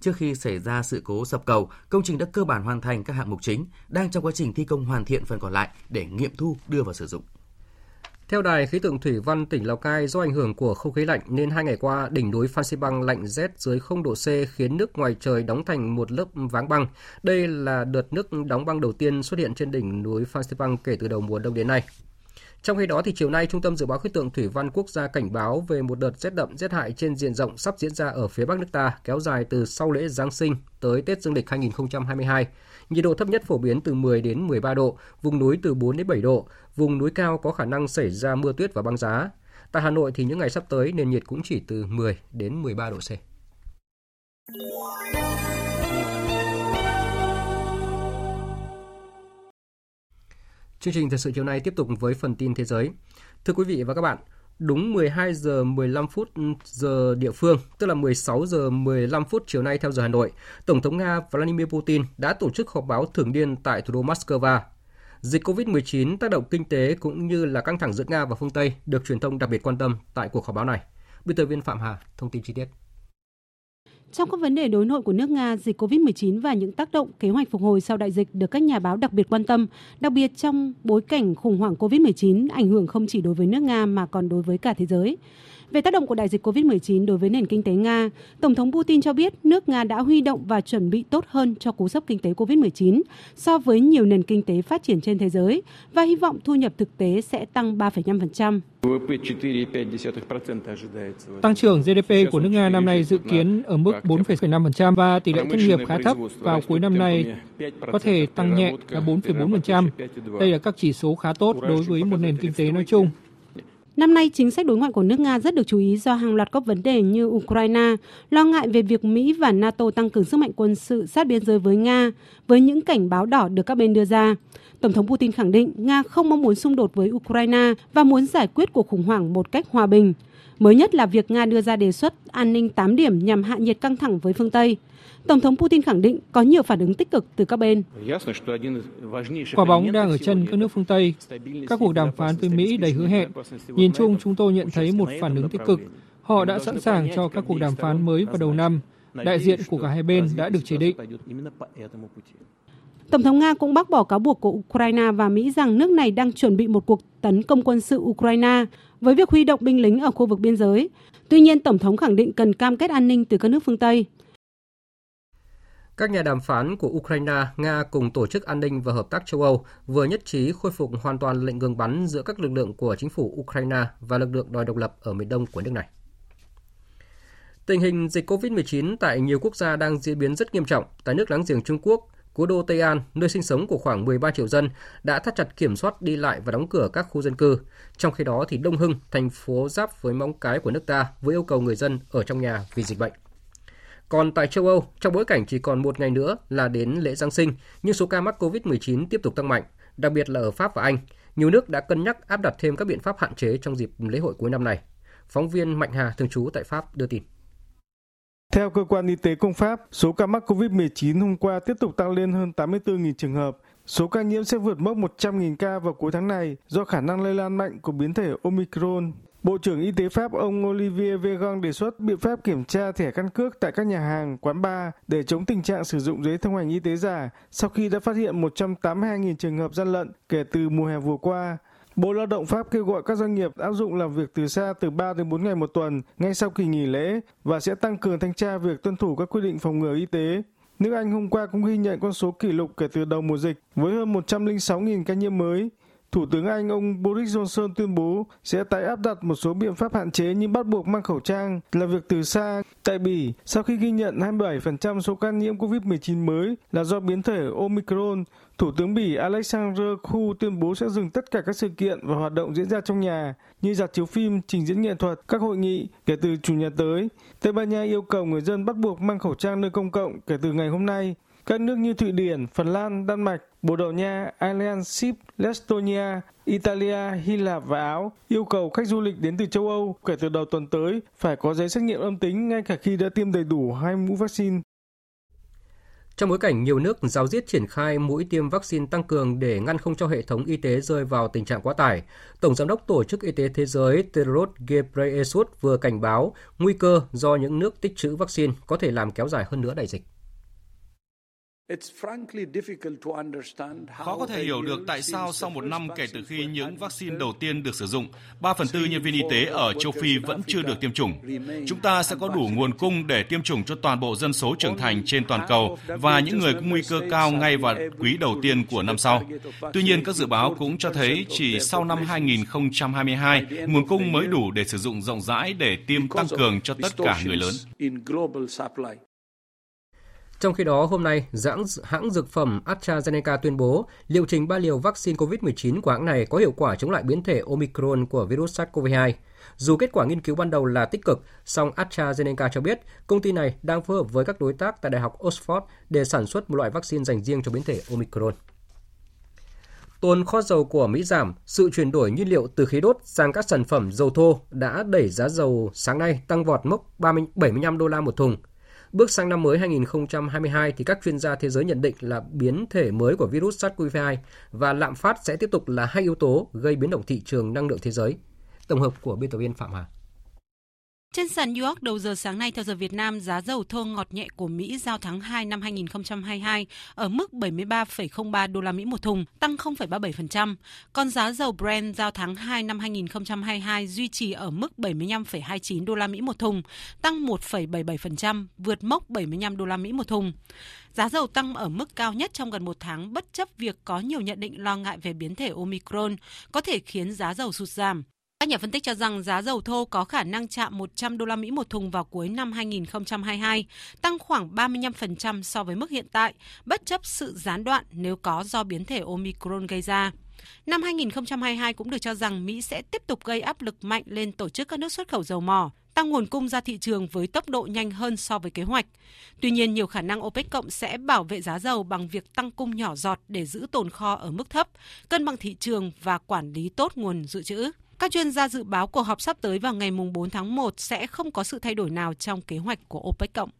Trước khi xảy ra sự cố sập cầu, công trình đã cơ bản hoàn thành các hạng mục chính, đang trong quá trình thi công hoàn thiện phần còn lại để nghiệm thu đưa vào sử dụng. Theo Đài khí tượng thủy văn tỉnh Lào Cai, do ảnh hưởng của không khí lạnh nên 2 ngày qua đỉnh núi Phan Xipang lạnh rét dưới 0 độ C khiến nước ngoài trời đóng thành một lớp váng băng. Đây là đợt nước đóng băng đầu tiên xuất hiện trên đỉnh núi Phan Xipang kể từ đầu mùa đông đến nay. Trong khi đó, thì chiều nay, Trung tâm Dự báo Khí tượng Thủy văn Quốc gia cảnh báo về một đợt rét đậm, rét hại trên diện rộng sắp diễn ra ở phía Bắc nước ta, kéo dài từ sau lễ Giáng sinh tới Tết Dương lịch 2022. Nhiệt độ thấp nhất phổ biến từ 10 đến 13 độ, vùng núi từ 4 đến 7 độ, vùng núi cao có khả năng xảy ra mưa tuyết và băng giá. Tại Hà Nội thì những ngày sắp tới nền nhiệt cũng chỉ từ 10 đến 13 độ C. Chương trình Thời sự chiều nay tiếp tục với phần tin thế giới. Thưa quý vị và các bạn, đúng 12 giờ 15 phút giờ địa phương, tức là 16 giờ 15 phút chiều nay theo giờ Hà Nội, Tổng thống Nga Vladimir Putin đã tổ chức họp báo thường niên tại thủ đô Moscow. Dịch COVID-19, tác động kinh tế cũng như là căng thẳng giữa Nga và phương Tây được truyền thông đặc biệt quan tâm tại cuộc họp báo này. Biên tập viên Phạm Hà thông tin chi tiết. Trong các vấn đề đối nội của nước Nga, dịch COVID-19 và những tác động kế hoạch phục hồi sau đại dịch được các nhà báo đặc biệt quan tâm, đặc biệt trong bối cảnh khủng hoảng COVID-19 ảnh hưởng không chỉ đối với nước Nga mà còn đối với cả thế giới. Về tác động của đại dịch COVID-19 đối với nền kinh tế Nga, Tổng thống Putin cho biết nước Nga đã huy động và chuẩn bị tốt hơn cho cú sốc kinh tế COVID-19 so với nhiều nền kinh tế phát triển trên thế giới và hy vọng thu nhập thực tế sẽ tăng 3,5%. Tăng trưởng GDP của nước Nga năm nay dự kiến ở mức 4,5% và tỷ lệ thất nghiệp khá thấp vào cuối năm nay có thể tăng nhẹ là 4,4%. Đây là các chỉ số khá tốt đối với một nền kinh tế nói chung. Năm nay, chính sách đối ngoại của nước Nga rất được chú ý do hàng loạt các vấn đề như Ukraine, lo ngại về việc Mỹ và NATO tăng cường sức mạnh quân sự sát biên giới với Nga, với những cảnh báo đỏ được các bên đưa ra. Tổng thống Putin khẳng định Nga không mong muốn xung đột với Ukraine và muốn giải quyết cuộc khủng hoảng một cách hòa bình. Mới nhất là việc Nga đưa ra đề xuất an ninh 8 điểm nhằm hạ nhiệt căng thẳng với phương Tây. Tổng thống Putin khẳng định có nhiều phản ứng tích cực từ các bên. Quả bóng đang ở chân các nước phương Tây. Các cuộc đàm phán với Mỹ đầy hứa hẹn. Nhìn chung chúng tôi nhận thấy một phản ứng tích cực. Họ đã sẵn sàng cho các cuộc đàm phán mới vào đầu năm. Đại diện của cả hai bên đã được chỉ định. Tổng thống Nga cũng bác bỏ cáo buộc của Ukraine và Mỹ rằng nước này đang chuẩn bị một cuộc tấn công quân sự Ukraine với việc huy động binh lính ở khu vực biên giới. Tuy nhiên, Tổng thống khẳng định cần cam kết an ninh từ các nước phương Tây. Các nhà đàm phán của Ukraine, Nga cùng Tổ chức An ninh và Hợp tác châu Âu vừa nhất trí khôi phục hoàn toàn lệnh ngừng bắn giữa các lực lượng của chính phủ Ukraine và lực lượng đòi độc lập ở miền đông của nước này. Tình hình dịch COVID-19 tại nhiều quốc gia đang diễn biến rất nghiêm trọng. Tại nước láng giềng Trung Quốc, cố đô Tây An, nơi sinh sống của khoảng 13 triệu dân, đã thắt chặt kiểm soát đi lại và đóng cửa các khu dân cư. Trong khi đó, thì Đông Hưng, thành phố giáp với Móng Cái của nước ta, vừa yêu cầu người dân ở trong nhà vì dịch bệnh. Còn tại châu Âu, trong bối cảnh chỉ còn một ngày nữa là đến lễ Giáng sinh, nhưng số ca mắc COVID-19 tiếp tục tăng mạnh, đặc biệt là ở Pháp và Anh. Nhiều nước đã cân nhắc áp đặt thêm các biện pháp hạn chế trong dịp lễ hội cuối năm này. Phóng viên Mạnh Hà, thường trú tại Pháp, đưa tin. Theo cơ quan y tế Công Pháp, số ca mắc COVID-19 hôm qua tiếp tục tăng lên hơn 84.000 trường hợp. Số ca nhiễm sẽ vượt mốc 100.000 ca vào cuối tháng này do khả năng lây lan mạnh của biến thể Omicron. Bộ trưởng Y tế Pháp ông Olivier Véran đề xuất biện pháp kiểm tra thẻ căn cước tại các nhà hàng, quán bar để chống tình trạng sử dụng giấy thông hành y tế giả sau khi đã phát hiện 182.000 trường hợp gian lận kể từ mùa hè vừa qua. Bộ Lao động Pháp kêu gọi các doanh nghiệp áp dụng làm việc từ xa từ 3 đến 4 ngày một tuần ngay sau kỳ nghỉ lễ và sẽ tăng cường thanh tra việc tuân thủ các quy định phòng ngừa y tế. Nước Anh hôm qua cũng ghi nhận con số kỷ lục kể từ đầu mùa dịch với hơn 106.000 ca nhiễm mới. Thủ tướng Anh ông Boris Johnson tuyên bố sẽ tái áp đặt một số biện pháp hạn chế như bắt buộc mang khẩu trang, làm việc từ xa. Tại Bỉ, sau khi ghi nhận 27% số ca nhiễm COVID-19 mới là do biến thể Omicron, Thủ tướng Bỉ Alexander Khoo tuyên bố sẽ dừng tất cả các sự kiện và hoạt động diễn ra trong nhà như rạp chiếu phim, trình diễn nghệ thuật, các hội nghị kể từ Chủ nhật tới. Tây Ban Nha yêu cầu người dân bắt buộc mang khẩu trang nơi công cộng kể từ ngày hôm nay. Các nước như Thụy Điển, Phần Lan, Đan Mạch, Bồ Đào Nha, Ireland, Ship, Estonia, Italia, Hy Lạp và Áo yêu cầu khách du lịch đến từ châu Âu kể từ đầu tuần tới phải có giấy xét nghiệm âm tính ngay cả khi đã tiêm đầy đủ 2 mũi vaccine. Trong bối cảnh nhiều nước ráo riết triển khai mũi tiêm vaccine tăng cường để ngăn không cho hệ thống y tế rơi vào tình trạng quá tải, Tổng giám đốc Tổ chức Y tế Thế giới Tedros Ghebreyesus vừa cảnh báo nguy cơ do những nước tích trữ vaccine có thể làm kéo dài hơn nữa đại dịch. Khó có thể hiểu được tại sao sau một năm kể từ khi những vaccine đầu tiên được sử dụng, 3/4 nhân viên y tế ở châu Phi vẫn chưa được tiêm chủng. Chúng ta sẽ có đủ nguồn cung để tiêm chủng cho toàn bộ dân số trưởng thành trên toàn cầu và những người có nguy cơ cao ngay vào quý đầu tiên của năm sau. Tuy nhiên, các dự báo cũng cho thấy chỉ sau năm 2022, nguồn cung mới đủ để sử dụng rộng rãi để tiêm tăng cường cho tất cả người lớn. Trong khi đó, hôm nay, hãng dược phẩm AstraZeneca tuyên bố liệu trình 3 liều vaccine COVID-19 của hãng này có hiệu quả chống lại biến thể Omicron của virus SARS-CoV-2. Dù kết quả nghiên cứu ban đầu là tích cực, song AstraZeneca cho biết công ty này đang phối hợp với các đối tác tại Đại học Oxford để sản xuất một loại vaccine dành riêng cho biến thể Omicron. Tồn kho dầu của Mỹ giảm, sự chuyển đổi nhiên liệu từ khí đốt sang các sản phẩm dầu thô đã đẩy giá dầu sáng nay tăng vọt mốc $75 một thùng. Bước sang năm mới 2022 thì các chuyên gia thế giới nhận định là biến thể mới của virus SARS-CoV-2 và lạm phát sẽ tiếp tục là hai yếu tố gây biến động thị trường năng lượng thế giới. Tổng hợp của biên tập viên Phạm Hà. Trên sàn New York đầu giờ sáng nay theo giờ Việt Nam, giá dầu thô ngọt nhẹ của Mỹ giao tháng 2 năm 2022 ở mức $73,03 một thùng, tăng 0,37%. Còn giá dầu Brent giao tháng 2 năm 2022 duy trì ở mức $75,29 một thùng, tăng 1,77%, vượt mốc $75 một thùng. Giá dầu tăng ở mức cao nhất trong gần một tháng bất chấp việc có nhiều nhận định lo ngại về biến thể Omicron có thể khiến giá dầu sụt giảm. Các nhà phân tích cho rằng giá dầu thô có khả năng chạm $100 một thùng vào cuối năm 2022, tăng khoảng 35% so với mức hiện tại, bất chấp sự gián đoạn nếu có do biến thể Omicron gây ra. Năm 2022 cũng được cho rằng Mỹ sẽ tiếp tục gây áp lực mạnh lên tổ chức các nước xuất khẩu dầu mỏ, tăng nguồn cung ra thị trường với tốc độ nhanh hơn so với kế hoạch. Tuy nhiên, nhiều khả năng OPEC cộng sẽ bảo vệ giá dầu bằng việc tăng cung nhỏ giọt để giữ tồn kho ở mức thấp, cân bằng thị trường và quản lý tốt nguồn dự trữ. Các chuyên gia dự báo cuộc họp sắp tới vào ngày 4 tháng 1 sẽ không có sự thay đổi nào trong kế hoạch của OPEC cộng.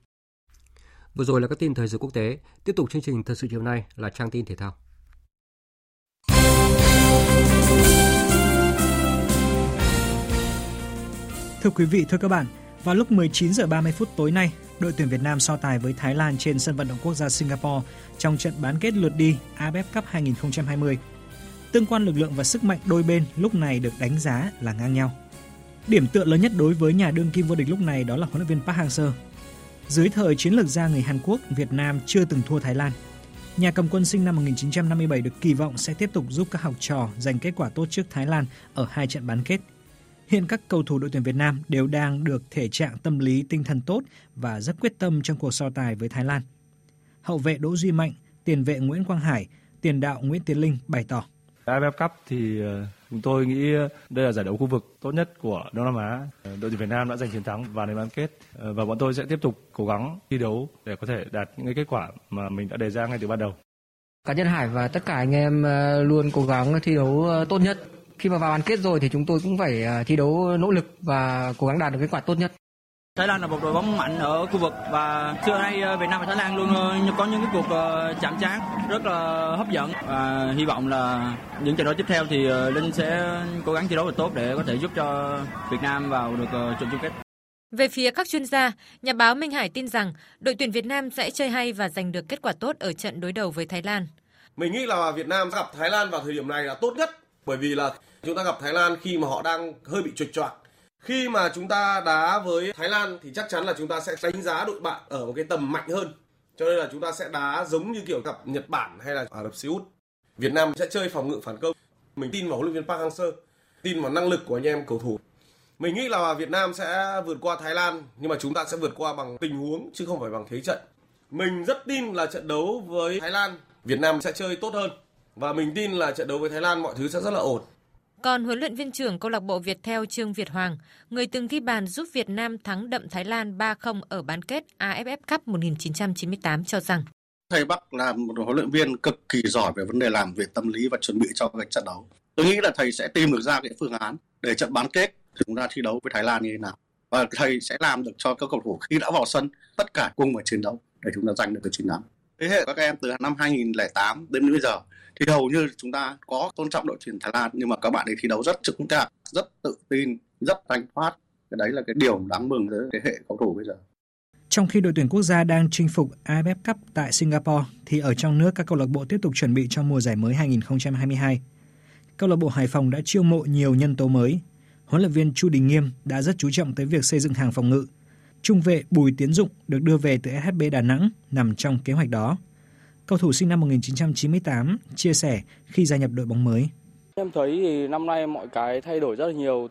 Vừa rồi là các tin thời sự quốc tế. Tiếp tục chương trình Thời sự chiều nay là trang tin thể thao. Thưa quý vị, thưa các bạn, vào lúc 19:30 tối nay, đội tuyển Việt Nam so tài với Thái Lan trên sân vận động quốc gia Singapore trong trận bán kết lượt đi AFF Cup 2020. Tương quan lực lượng và sức mạnh đôi bên lúc này được đánh giá là ngang nhau. Điểm tựa lớn nhất đối với nhà đương kim vô địch lúc này đó là huấn luyện viên Park Hang Seo. Dưới thời chiến lược gia người Hàn Quốc, Việt Nam chưa từng thua Thái Lan. Nhà cầm quân sinh năm 1957 được kỳ vọng sẽ tiếp tục giúp các học trò giành kết quả tốt trước Thái Lan ở hai trận bán kết. Hiện các cầu thủ đội tuyển Việt Nam đều đang được thể trạng tâm lý tinh thần tốt và rất quyết tâm trong cuộc so tài với Thái Lan. Hậu vệ Đỗ Duy Mạnh, tiền vệ Nguyễn Quang Hải, tiền đạo Nguyễn Tiến Linh bày tỏ. AFF Cup thì chúng tôi nghĩ đây là giải đấu khu vực tốt nhất của Đông Nam Á. Đội tuyển Việt Nam đã giành chiến thắng và đến bán kết và bọn tôi sẽ tiếp tục cố gắng thi đấu để có thể đạt những kết quả mà mình đã đề ra ngay từ ban đầu. Cá nhân Hải và tất cả anh em luôn cố gắng thi đấu tốt nhất. Khi mà vào bán kết rồi thì chúng tôi cũng phải thi đấu nỗ lực và cố gắng đạt được kết quả tốt nhất. Thái Lan là một đội bóng mạnh ở khu vực và xưa nay Việt Nam và Thái Lan luôn có những cái cuộc chạm trán rất là hấp dẫn và hy vọng là những trận đấu tiếp theo thì Linh sẽ cố gắng thi đấu thật tốt để có thể giúp cho Việt Nam vào được trận chung kết. Về phía các chuyên gia, nhà báo Minh Hải tin rằng đội tuyển Việt Nam sẽ chơi hay và giành được kết quả tốt ở trận đối đầu với Thái Lan. Mình nghĩ là Việt Nam gặp Thái Lan vào thời điểm này là tốt nhất bởi vì là chúng ta gặp Thái Lan khi mà họ đang hơi bị chệch choạc. Khi mà chúng ta đá với Thái Lan thì chắc chắn là chúng ta sẽ đánh giá đội bạn ở một cái tầm mạnh hơn. Cho nên là chúng ta sẽ đá giống như kiểu gặp Nhật Bản hay là Ả Rập Xê Út. Việt Nam sẽ chơi phòng ngự phản công. Mình tin vào huấn luyện viên Park Hang-seo, tin vào năng lực của anh em cầu thủ. Mình nghĩ là Việt Nam sẽ vượt qua Thái Lan nhưng mà chúng ta sẽ vượt qua bằng tình huống chứ không phải bằng thế trận. Mình rất tin là trận đấu với Thái Lan Việt Nam sẽ chơi tốt hơn. Và mình tin là trận đấu với Thái Lan mọi thứ sẽ rất là ổn. Còn huấn luyện viên trưởng câu lạc bộ Viettel Trương Việt Hoàng, người từng ghi bàn giúp Việt Nam thắng đậm Thái Lan 3-0 ở bán kết AFF Cup 1998 cho rằng thầy Bắc là một huấn luyện viên cực kỳ giỏi về vấn đề làm việc tâm lý và chuẩn bị cho các trận đấu. Tôi nghĩ là thầy sẽ tìm được ra cái phương án để trận bán kết chúng ta thi đấu với Thái Lan như thế nào và thầy sẽ làm được cho các cầu thủ khi đã vào sân tất cả cùng vào chiến đấu để chúng ta giành được cái chiến thắng. Thế hệ các em từ năm 2008 đến bây giờ thì hầu như chúng ta có tôn trọng đội tuyển Thái Lan nhưng mà các bạn ấy thi đấu rất trực cảm, rất tự tin, rất thanh thoát. Cái đấy là cái điều đáng mừng với thế hệ cầu thủ bây giờ. Trong khi đội tuyển quốc gia đang chinh phục AFF Cup tại Singapore, thì ở trong nước các câu lạc bộ tiếp tục chuẩn bị cho mùa giải mới 2022. Câu lạc bộ Hải Phòng đã chiêu mộ nhiều nhân tố mới. Huấn luyện viên Chu Đình Nghiêm đã rất chú trọng tới việc xây dựng hàng phòng ngự. Trung vệ Bùi Tiến Dụng được đưa về từ SHB Đà Nẵng nằm trong kế hoạch đó. Cầu thủ sinh năm 1998 chia sẻ khi gia nhập đội bóng mới. Em thấy thì năm nay mọi cái thay đổi rất là nhiều.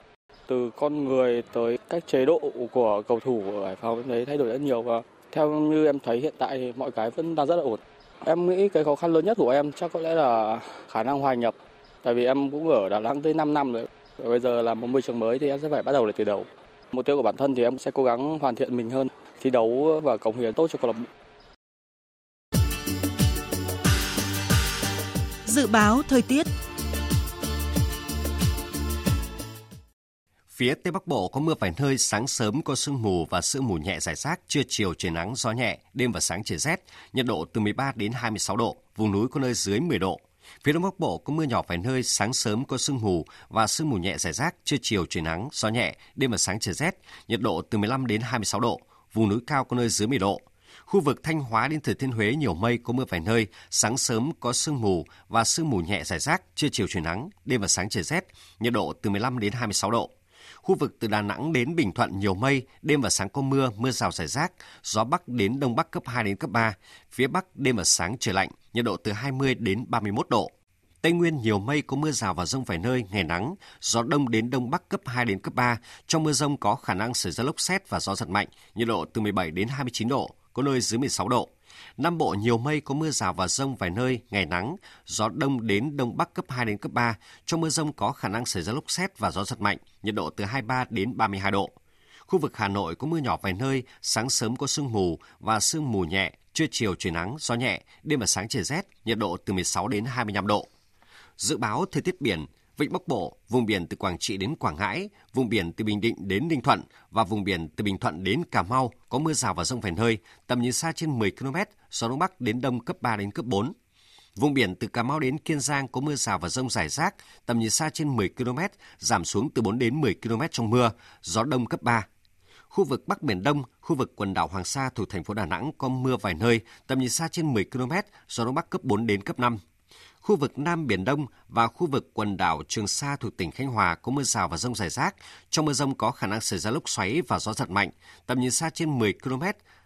Từ con người tới các chế độ của cầu thủ ở Hải Phòng em thấy thay đổi rất nhiều. Và theo như em thấy hiện tại thì mọi cái vẫn đang rất là ổn. Em nghĩ cái khó khăn lớn nhất của em chắc có lẽ là khả năng hòa nhập. Tại vì em cũng ở Đà Nẵng tới 5 năm rồi. Và bây giờ là một môi trường mới thì em sẽ phải bắt đầu lại từ đầu. Mục tiêu của bản thân thì em sẽ cố gắng hoàn thiện mình hơn, thi đấu và cống hiến tốt cho câu lạc bộ. Dự báo thời tiết. Phía Tây Bắc Bộ có mưa vài nơi, sáng sớm có sương mù và sương mù nhẹ rải rác, trưa chiều trời nắng, gió nhẹ, đêm và sáng trời rét, nhiệt độ từ 13 đến 26 độ, vùng núi có nơi dưới 10 độ. Phía Đông Bắc Bộ có mưa nhỏ vài nơi, sáng sớm có sương mù và sương mù nhẹ rải rác, trưa chiều trời nắng, gió nhẹ, đêm và sáng trời rét, nhiệt độ từ 15 đến 26 độ, vùng núi cao có nơi dưới 10 độ. Khu vực Thanh Hóa đến Thừa Thiên Huế nhiều mây, có mưa vài nơi, sáng sớm có sương mù và sương mù nhẹ rải rác, trưa chiều trời nắng, đêm và sáng trời rét, nhiệt độ từ 15 đến 26 độ. Khu vực từ Đà Nẵng đến Bình Thuận nhiều mây, đêm và sáng có mưa, mưa rào rải rác, gió Bắc đến Đông Bắc cấp 2 đến cấp 3, phía Bắc đêm và sáng trời lạnh, nhiệt độ từ 20 đến 31 độ. Tây Nguyên nhiều mây, có mưa rào và dông vài nơi, ngày nắng, gió Đông đến Đông Bắc cấp 2 đến cấp 3, trong mưa dông có khả năng xảy ra lốc sét và gió giật mạnh, nhiệt độ từ 17 đến 29 độ, có nơi dưới 16 độ. Nam Bộ nhiều mây, có mưa rào và dông vài nơi, ngày nắng, gió Đông đến Đông Bắc cấp 2 đến cấp 3, trong mưa dông có khả năng xảy ra lốc sét và gió giật mạnh, nhiệt độ từ 23 đến 32 độ. Khu vực Hà Nội có mưa nhỏ vài nơi, sáng sớm có sương mù và sương mù nhẹ, trưa chiều trời nắng, gió nhẹ, đêm và sáng trời rét, nhiệt độ từ 16 đến 25 độ. Dự báo thời tiết biển, Vịnh Bắc Bộ, vùng biển từ Quảng Trị đến Quảng Ngãi, vùng biển từ Bình Định đến Ninh Thuận và vùng biển từ Bình Thuận đến Cà Mau có mưa rào và dông vài nơi, tầm nhìn xa trên 10 km, gió Đông Bắc đến Đông cấp 3 đến cấp 4. Vùng biển từ Cà Mau đến Kiên Giang có mưa rào và dông rải rác, tầm nhìn xa trên 10 km, giảm xuống từ 4 đến 10 km trong mưa, gió Đông cấp 3. Khu vực Bắc Biển Đông, khu vực quần đảo Hoàng Sa thuộc thành phố Đà Nẵng có mưa vài nơi, tầm nhìn xa trên 10 km, gió Đông Bắc cấp 4 đến cấp 5. Khu vực Nam Biển Đông và khu vực quần đảo Trường Sa thuộc tỉnh Khánh Hòa có mưa rào và dông rải rác. Trong mưa dông có khả năng xảy ra lốc xoáy và gió giật mạnh, tầm nhìn xa trên 10 km,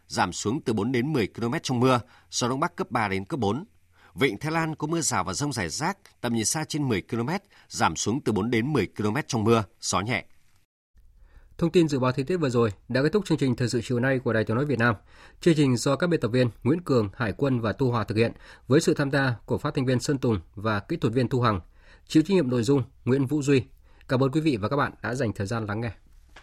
giảm xuống từ 4 đến 10 km trong mưa, gió Đông Bắc cấp 3 đến cấp 4. Vịnh Thái Lan có mưa rào và dông rải rác, tầm nhìn xa trên 10 km, giảm xuống từ 4 đến 10 km trong mưa, gió nhẹ. Thông tin dự báo thời tiết vừa rồi đã kết thúc chương trình Thời sự chiều nay của Đài Tiếng nói Việt Nam. Chương trình do các biên tập viên Nguyễn Cường, Hải Quân và Tu Hòa thực hiện với sự tham gia của phát thanh viên Sơn Tùng và kỹ thuật viên Thu Hằng. Chịu trách nhiệm nội dung Nguyễn Vũ Duy. Cảm ơn quý vị và các bạn đã dành thời gian lắng nghe.